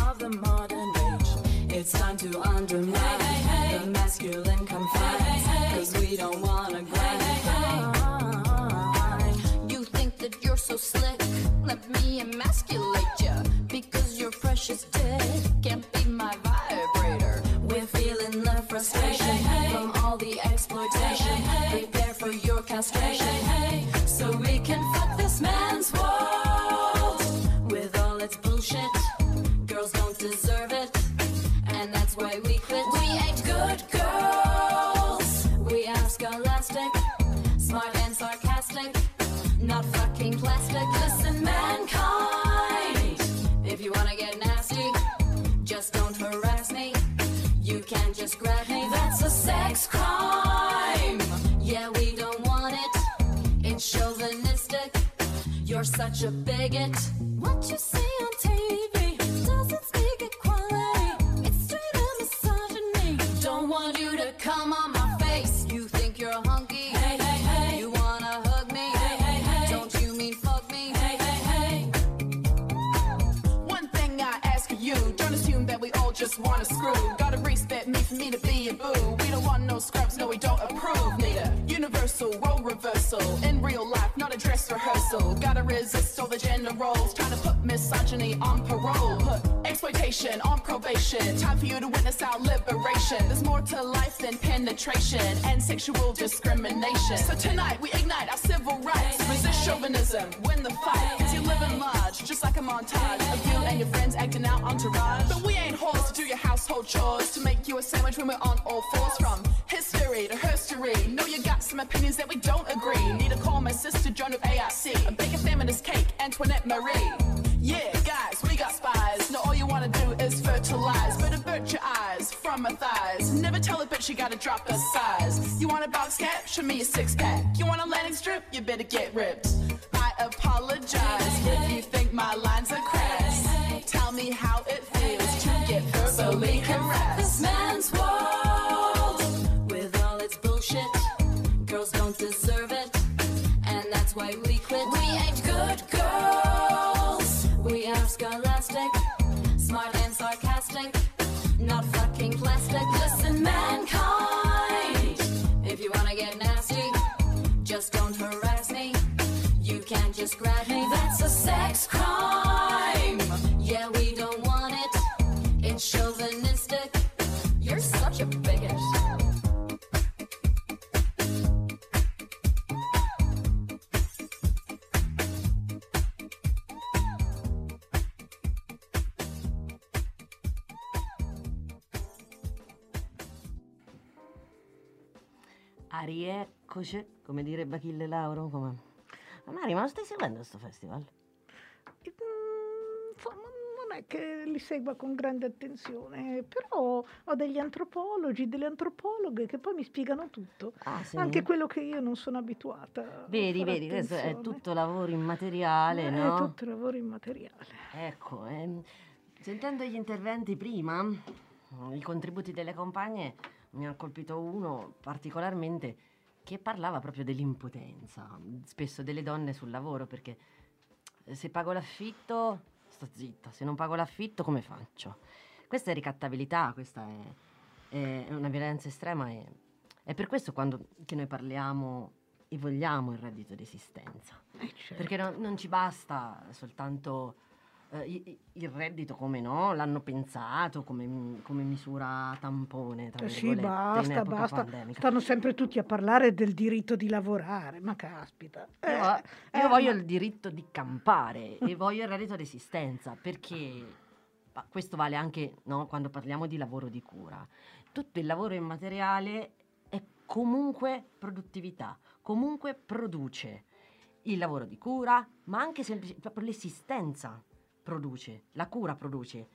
of the modern age. It's time to undermine hey, hey, hey. The masculine confines, hey, hey, hey. Cause we don't wanna grind. Hey, hey, hey. That you're so slick, let me emasculate ya, because your precious dick can't be my vibrator. We're feeling the frustration hey, hey, hey. From all the exploitation. Hey, hey, hey. Prepare for your castration, hey, hey, hey. So we can fuck this man's world with all its bullshit. Girls don't deserve it, and that's why we quit. We ain't good girls. We are scholastic, smart and sarcastic. Not fucking plastic, listen mankind. If you wanna get nasty, just don't harass me. You can't just crime. Yeah, we don't want it. It's chauvinistic. You're such a bigot. What you say on T V doesn't speak equality. It's straight up misogyny. Don't want you to come on my face. You think you're hunky. Hey, hey, hey. You wanna hug me. Hey, hey, hey. Don't you mean fuck me. Hey, hey, hey. One thing I ask of you, don't assume that we all just wanna screw. Gotta respect me for me to be a boo. We don't want no scrubs, no we don't approve. Need a universal role reversal. In real life, not a dress rehearsal. Gotta resist all the gender roles. Trying to put misogyny on parole. Put exploitation on probation. Time for you to witness our liberation. There's more to life than penetration and sexual discrimination. So tonight, we ignite our civil rights. Resist chauvinism, win the fight. Cause you're living large, just like a montage of you and your friends acting out entourage. But we ain't whores to do your household chores, to make you a sandwich when we're on all fours. From history to herstory, know you got some opinions that we don't agree. Need to call my sister Joan of A I C and bake a feminist cake, Antoinette Marie. Yeah, guys, we got spies. Now all you wanna do is fertilize, but avert your eyes from my thighs. Never tell a bitch you gotta drop a size. You want a box cap? Show me a six pack. You want a landing strip? You better get ripped. I apologize if you think my lines are crass. Tell me how it feels to get verbally harassed. This man's world with all its bullshit. Girls don't deserve it, and that's why we quit. We ain't good girls. We are scholastic, smart and sarcastic, not fucking plastic. Listen, mankind, if you wanna get nasty, just don't harass me. You can't just grab me. That's a sex crime. Yeah, we don't want it. It's chauvinistic. You're such a bigot. Arieccoci, come direbbe Achille Lauro, come... Mari, ma lo stai seguendo questo festival? Insomma, non è che li segua con grande attenzione, però ho degli antropologi, delle antropologhe che poi mi spiegano tutto, ah, sì? Anche quello che io non sono abituata. Vedi, vedi, questo è tutto lavoro immateriale, eh, no? È tutto lavoro immateriale. Ecco, eh, sentendo gli interventi prima, i contributi delle compagne, mi ha colpito uno particolarmente, che parlava proprio dell'impotenza, spesso delle donne sul lavoro, perché se pago l'affitto sto zitta, se non pago l'affitto come faccio? Questa è ricattabilità, questa è, è una violenza estrema, e è per questo quando, che noi parliamo e vogliamo il reddito di esistenza, eh certo. Perché no, non ci basta soltanto eh, il reddito come no, l'hanno pensato come, come misura tampone, tra sì, virgolette, basta, in epoca basta. Pandemica. Stanno sempre tutti a parlare del diritto di lavorare, ma caspita. Eh, io eh, voglio ma... il diritto di campare e voglio il reddito di esistenza, perché ma questo vale anche no, quando parliamo di lavoro di cura. Tutto il lavoro immateriale è comunque produttività, comunque produce il lavoro di cura, ma anche semplici, proprio l'esistenza. Produce, la cura produce,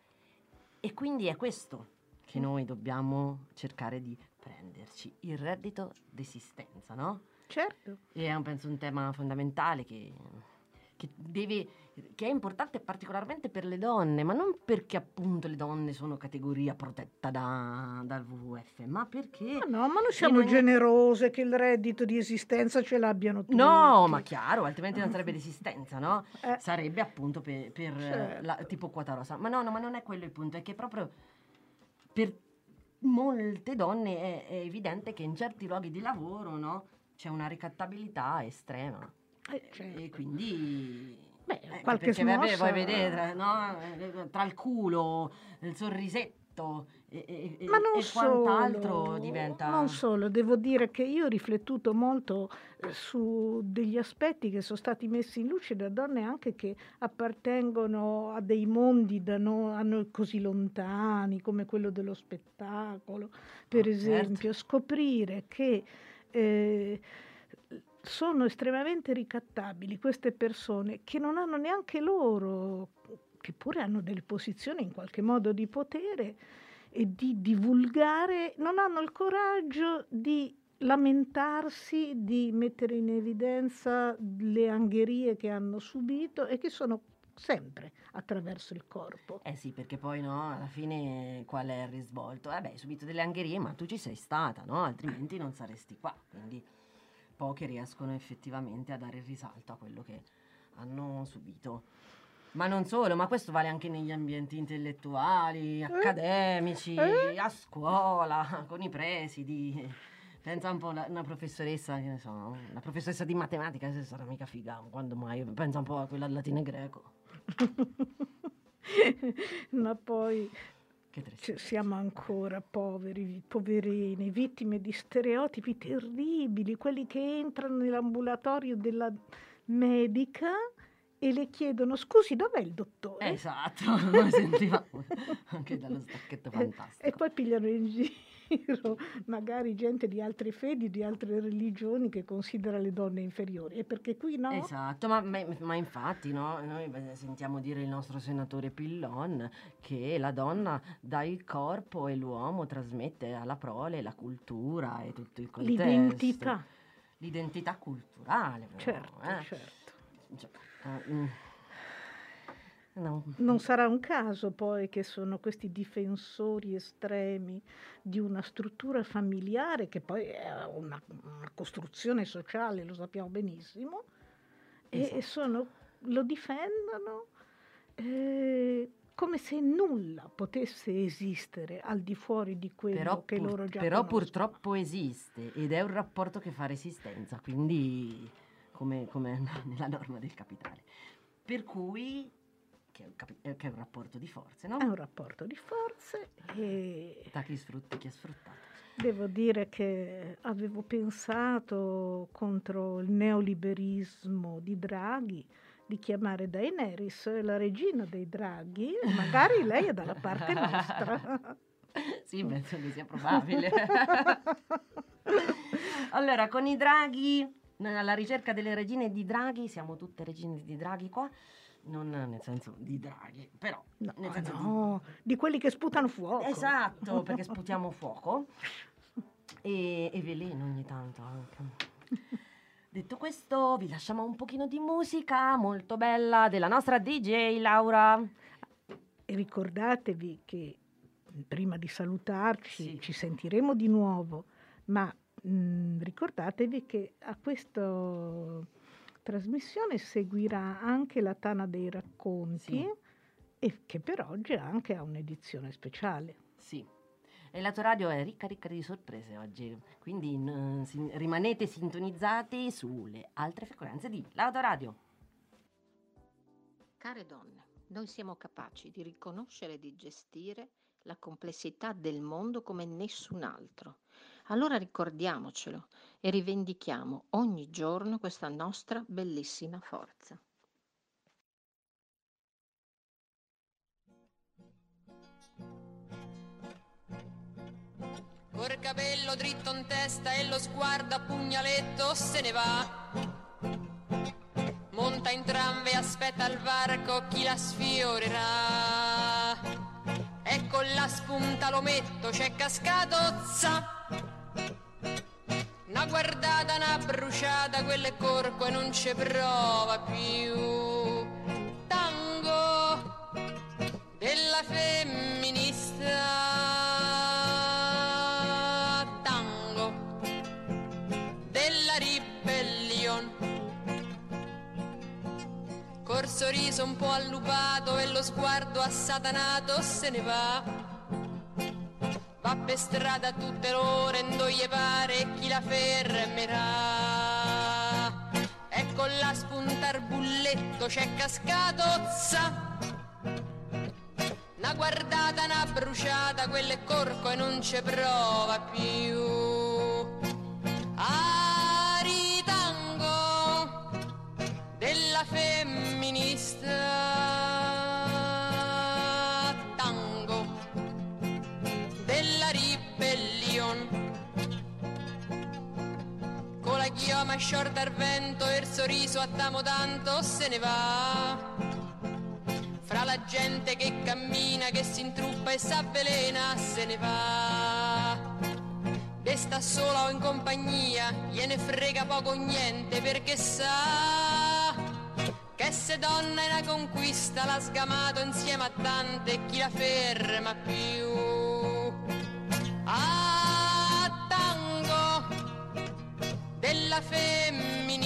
e quindi è questo che noi dobbiamo cercare di prenderci, il reddito d'esistenza, no? Certo. E è, penso, un tema fondamentale che, che, deve, che è importante particolarmente per le donne, ma non perché appunto le donne sono categoria protetta da, dal W W F, ma perché... Ma no, ma noi siamo non... generose, che il reddito di esistenza ce l'abbiano tutti. No, ma chiaro, altrimenti non sarebbe d'esistenza, no? Eh. Sarebbe appunto per, per certo. La, tipo quota rosa. Ma no, no, ma non è quello il punto, è che proprio per molte donne è, è evidente che in certi luoghi di lavoro, no, c'è una ricattabilità estrema. Eh, certo. E quindi beh, eh, qualche perché smoscia... vabbè, vuoi vedere tra, no, tra il culo, il sorrisetto e, e, ma non e solo, quant'altro diventa. Non solo, devo dire che io ho riflettuto molto eh, su degli aspetti che sono stati messi in luce da donne anche che appartengono a dei mondi da no, a noi così lontani come quello dello spettacolo, per oh, esempio, certo. Scoprire che eh, sono estremamente ricattabili queste persone che non hanno neanche loro, che pure hanno delle posizioni in qualche modo di potere, e di divulgare, non hanno il coraggio di lamentarsi, di mettere in evidenza le angherie che hanno subito e che sono sempre attraverso il corpo. Eh sì, perché poi no, alla fine qual è il risvolto? Eh beh, hai subito delle angherie, ma tu ci sei stata, no? Altrimenti non saresti qua, quindi pochi riescono effettivamente a dare il risalto a quello che hanno subito. Ma non solo, ma questo vale anche negli ambienti intellettuali, eh? accademici, eh? a scuola, con i presidi. Pensa un po' la, una professoressa, che ne so, una professoressa di matematica, se sarà mica figa, quando mai, pensa un po' a quella latina e greco. Ma poi che c- siamo ancora poveri, poverine, vittime di stereotipi terribili, quelli che entrano nell'ambulatorio della medica e le chiedono: scusi, dov'è il dottore? Esatto, lo sentivamo anche dallo stacchetto fantastico. E poi pigliano in giro magari gente di altre fedi, di altre religioni, che considera le donne inferiori. E perché qui no? Esatto, ma, ma, ma infatti no, noi sentiamo dire il nostro senatore Pillon che la donna dà il corpo e l'uomo trasmette alla prole la cultura e tutto il contesto. L'identità. L'identità culturale. Però, certo, eh. certo. Cioè, Uh, no. Non sarà un caso poi che sono questi difensori estremi di una struttura familiare che poi è una, una costruzione sociale, lo sappiamo benissimo, esatto. e sono, lo difendono eh, come se nulla potesse esistere al di fuori di quello però che pur, loro già però conoscono. Purtroppo esiste ed è un rapporto che fa resistenza, quindi... Come, come nella norma del capitale, per cui che è un, capi- che è un rapporto di forze, no? È un rapporto di forze e da chi sfrutta chi ha sfruttato. Devo dire che avevo pensato, contro il neoliberismo di Draghi, di chiamare Daenerys, la regina dei draghi, magari lei è dalla parte nostra. Sì, penso che sia probabile. Allora, con i draghi, alla ricerca delle regine di Draghi, siamo tutte regine di Draghi qua, non nel senso di Draghi, però no, nel senso no, di... di quelli che sputano fuoco. Esatto, perché sputiamo fuoco e, e veleno ogni tanto anche. Detto questo, vi lasciamo un pochino di musica molto bella della nostra D J Laura. E ricordatevi che prima di salutarci sì. ci sentiremo di nuovo, ma Mm, ricordatevi che a questa trasmissione seguirà anche la Tana dei Racconti, sì. e che per oggi anche ha un'edizione speciale. Sì, e l'Autoradio è ricca ricca di sorprese oggi, quindi in, sin, rimanete sintonizzati sulle altre frequenze di l'Autoradio. Care donne, noi siamo capaci di riconoscere e di gestire la complessità del mondo come nessun altro. Allora ricordiamocelo e rivendichiamo ogni giorno questa nostra bellissima forza. Col capello dritto in testa e lo sguardo a pugnaletto se ne va. Monta in tram e aspetta al varco chi la sfiorerà. E con la spunta lo metto, c'è cascato, zap! Una guardata, una bruciata, quello è corpo e non ci prova più. Tango della femminista, tango della ribellion. Col sorriso un po' allupato e lo sguardo assatanato se ne va. Va per strada tutte l'ore, non gli pare chi la fermerà. E con la spunta al bulletto c'è cascato, za! Una guardata, una bruciata, quello è corco e non ci prova più. Ari tango della femminista. Con la chioma sciorta al vento e il sorriso a tamo tanto se ne va. Fra la gente che cammina, che si intruppa e s'avvelena, se ne va. E sta sola o in compagnia, gliene frega poco o niente, perché sa che se donna è una conquista l'ha sgamato insieme a tante, chi la ferma più. Ah, tango della femminista.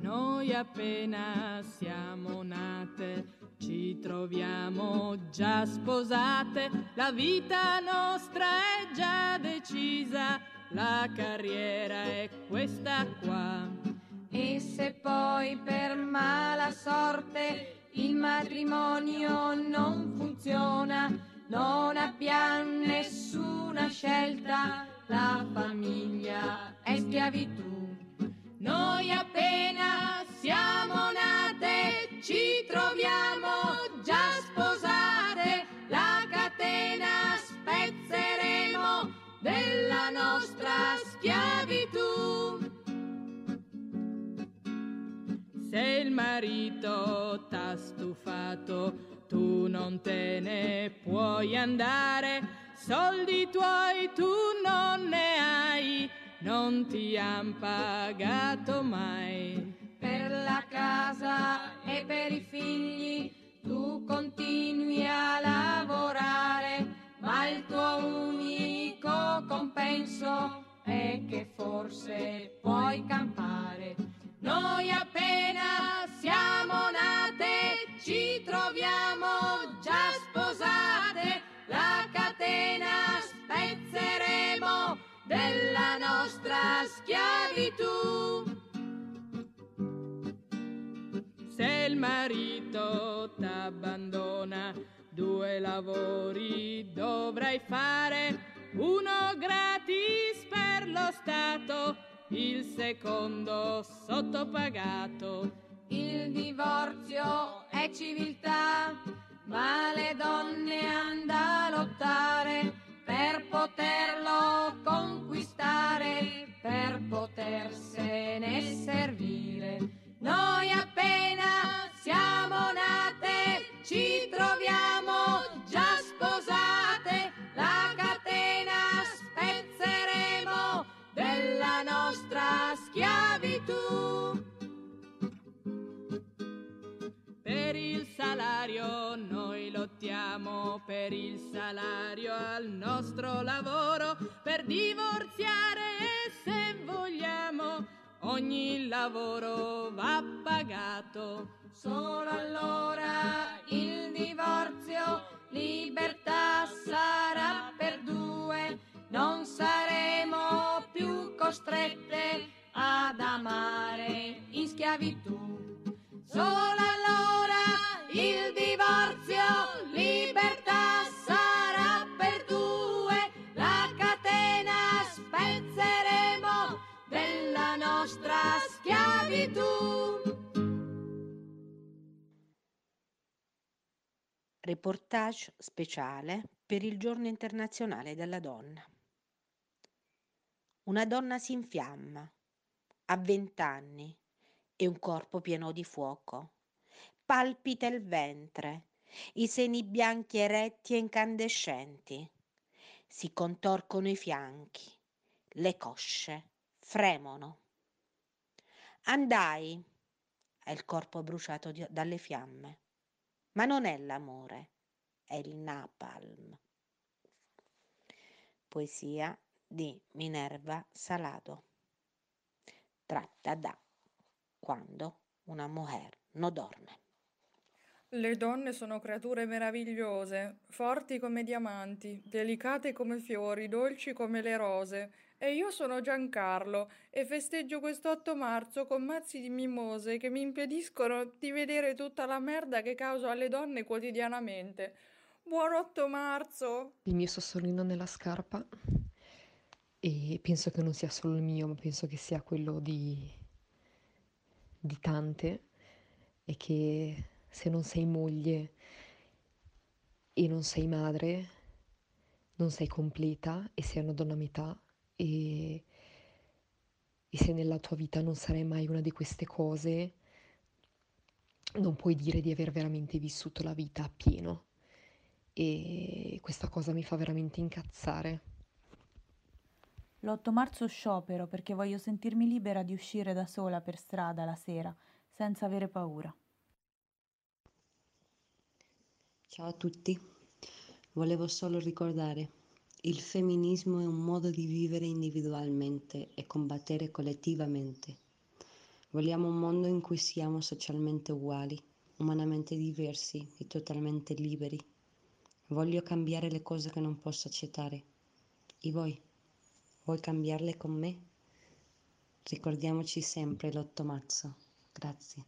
Noi appena siamo nate, ci troviamo già sposate, la vita nostra è già decisa, la carriera è questa qua. E se poi per mala sorte il matrimonio non funziona, non abbiamo nessuna scelta, la famiglia è schiavitù. Noi appena siamo nate, ci troviamo già sposate, la catena spezzeremo della nostra schiavitù. Se il marito t'ha stufato, tu non te ne puoi andare, soldi tuoi tu non ne hai, non ti han pagato mai. Per la casa e per i figli tu continui a lavorare, ma il tuo unico compenso è che forse puoi campare. Noi appena siamo nate, ci troviamo già sposate, la catena spezzeremo della nostra schiavitù. Se il marito t'abbandona, due lavori dovrai fare, uno gratis per lo Stato, il secondo sottopagato. Il divorzio è civiltà, ma le donne hanno da lottare per poterlo conquistare, per potersene servire. Noi appena siamo nate, ci troviamo già sposate, la catena spezzeremo della nostra schiavitù. Per il salario noi lottiamo, per il salario al nostro lavoro, per divorziare e se vogliamo, ogni lavoro va pagato. Solo allora il divorzio, libertà sarà per due, non saremo più costrette ad amare in schiavitù. Solo allora il divorzio, libertà sarà per due, la catena spezzeremo della nostra schiavitù. Reportage speciale per il Giorno Internazionale della Donna. Una donna si infiamma, ha vent'anni. E un corpo pieno di fuoco. Palpita il ventre, i seni bianchi eretti e incandescenti. Si contorcono i fianchi, le cosce fremono. Andai, è il corpo bruciato di, dalle fiamme. Ma non è l'amore, è il napalm. Poesia di Minerva Salado, tratta da Quando una mujer no dorme. Le donne sono creature meravigliose, forti come diamanti, delicate come fiori, dolci come le rose. E io sono Giancarlo e festeggio quest'otto marzo con mazzi di mimose che mi impediscono di vedere tutta la merda che causo alle donne quotidianamente. Buon otto marzo! Il mio sassolino nella scarpa e penso che non sia solo il mio, ma penso che sia quello di, di tante, e che se non sei moglie e non sei madre non sei completa, e sei una donna a metà, e, e se nella tua vita non sarai mai una di queste cose non puoi dire di aver veramente vissuto la vita a pieno, e questa cosa mi fa veramente incazzare. L'otto marzo sciopero perché voglio sentirmi libera di uscire da sola per strada la sera, senza avere paura. Ciao a tutti, volevo solo ricordare, il femminismo è un modo di vivere individualmente e combattere collettivamente. Vogliamo un mondo in cui siamo socialmente uguali, umanamente diversi e totalmente liberi. Voglio cambiare le cose che non posso accettare. E voi? Vuoi cambiarle con me? Ricordiamoci sempre l'otto marzo. Grazie.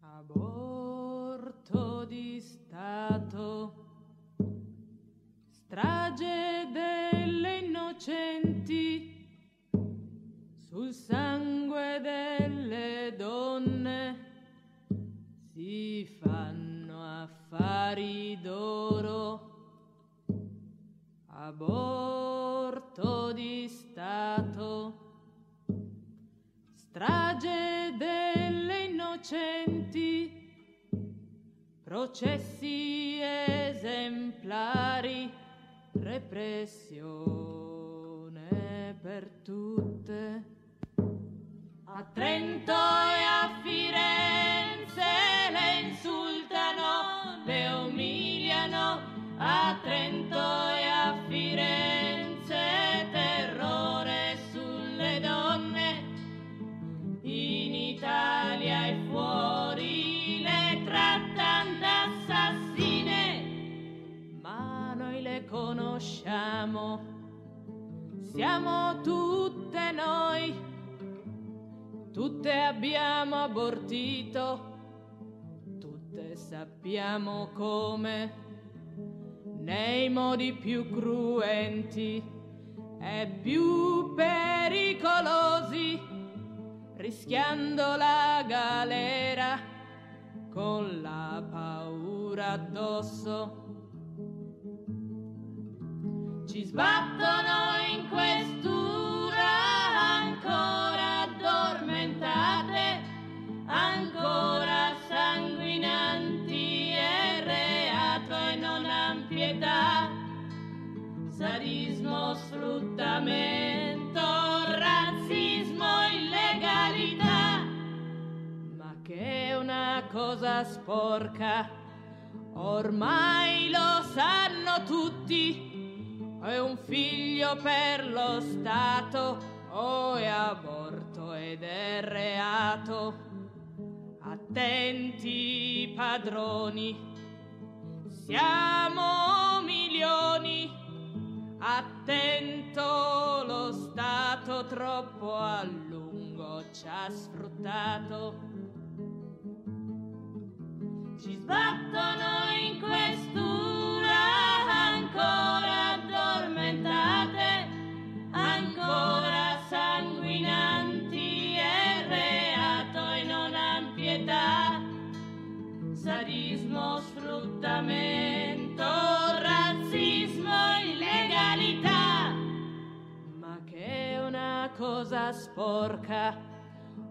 Aborto di Stato, strage delle innocenti, sul sangue delle donne si fanno affari d'oro, aborto di Stato, strage delle innocenti, processi esemplari, repressione per tutte. A Trento e a Firenze le insultano, le umiliano. A Trento e a Firenze terrore sulle donne. In Italia e fuori le trattano d'assassine, ma noi le conosciamo, siamo tutte noi. Tutte abbiamo abortito, tutte sappiamo come, nei modi più cruenti e più pericolosi, rischiando la galera con la paura addosso. Ci sbattono in questura ancora addormentate, ancora sanguinanti, è reato e non han pietà. Sadismo, sfruttamento, razzismo, illegalità. Ma che è una cosa sporca, ormai lo sanno tutti. O è un figlio per lo Stato, o è aborto ed è reato. Attenti padroni, siamo milioni. Attento lo Stato, troppo a lungo ci ha sfruttato. Ci sbattono in questura ancora addormentate, ancora sanguinanti, è reato e non han pietà. Sadismo, sfruttamento, razzismo, illegalità. Ma che è una cosa sporca,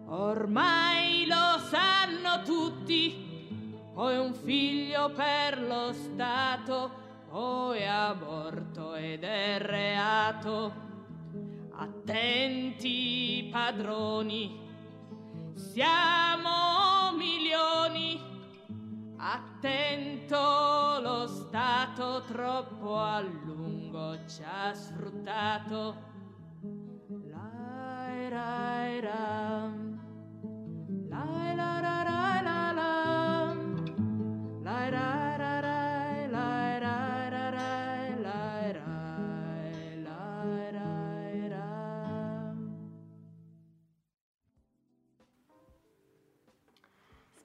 ormai lo sanno tutti. O è un figlio per lo Stato, o è aborto ed è reato. Attenti padroni, siamo milioni. Attento lo Stato, troppo a lungo ci ha sfruttato. La era era la era la la la la la era era la era.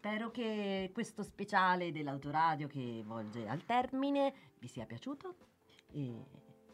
Spero che questo speciale dell'Autoradio che volge al termine vi sia piaciuto. E...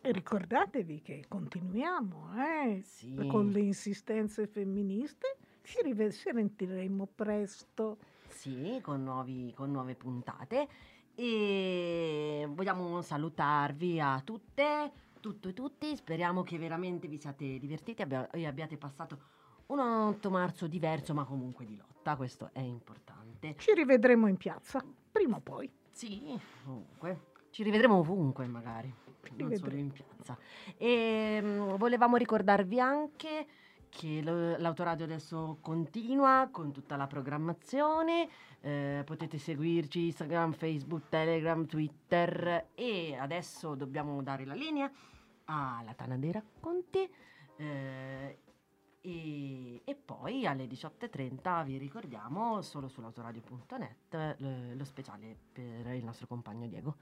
ricordatevi che continuiamo eh, sì. con le insistenze femministe, ci risentiremo presto. Sì, con, nuovi, con nuove puntate, e vogliamo salutarvi a tutte, tutto e tutti, speriamo che veramente vi siate divertiti abbia, e abbiate passato un otto marzo diverso ma comunque di lotta, questo è importante. Ci rivedremo in piazza, prima o poi. Sì, comunque. Ci rivedremo ovunque magari, non solo in piazza. E um, volevamo ricordarvi anche che lo, l'Autoradio adesso continua con tutta la programmazione, eh, potete seguirci Instagram, Facebook, Telegram, Twitter, e adesso dobbiamo dare la linea alla Tana dei Racconti, eh, e, e poi alle diciotto e trenta vi ricordiamo solo sull'autoradio punto net eh, lo speciale per il nostro compagno Diego.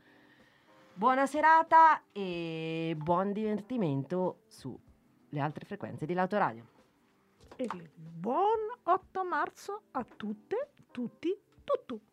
Buona serata e buon divertimento sulle altre frequenze dell'Autoradio. E buon otto marzo a tutte, tutti, tutto.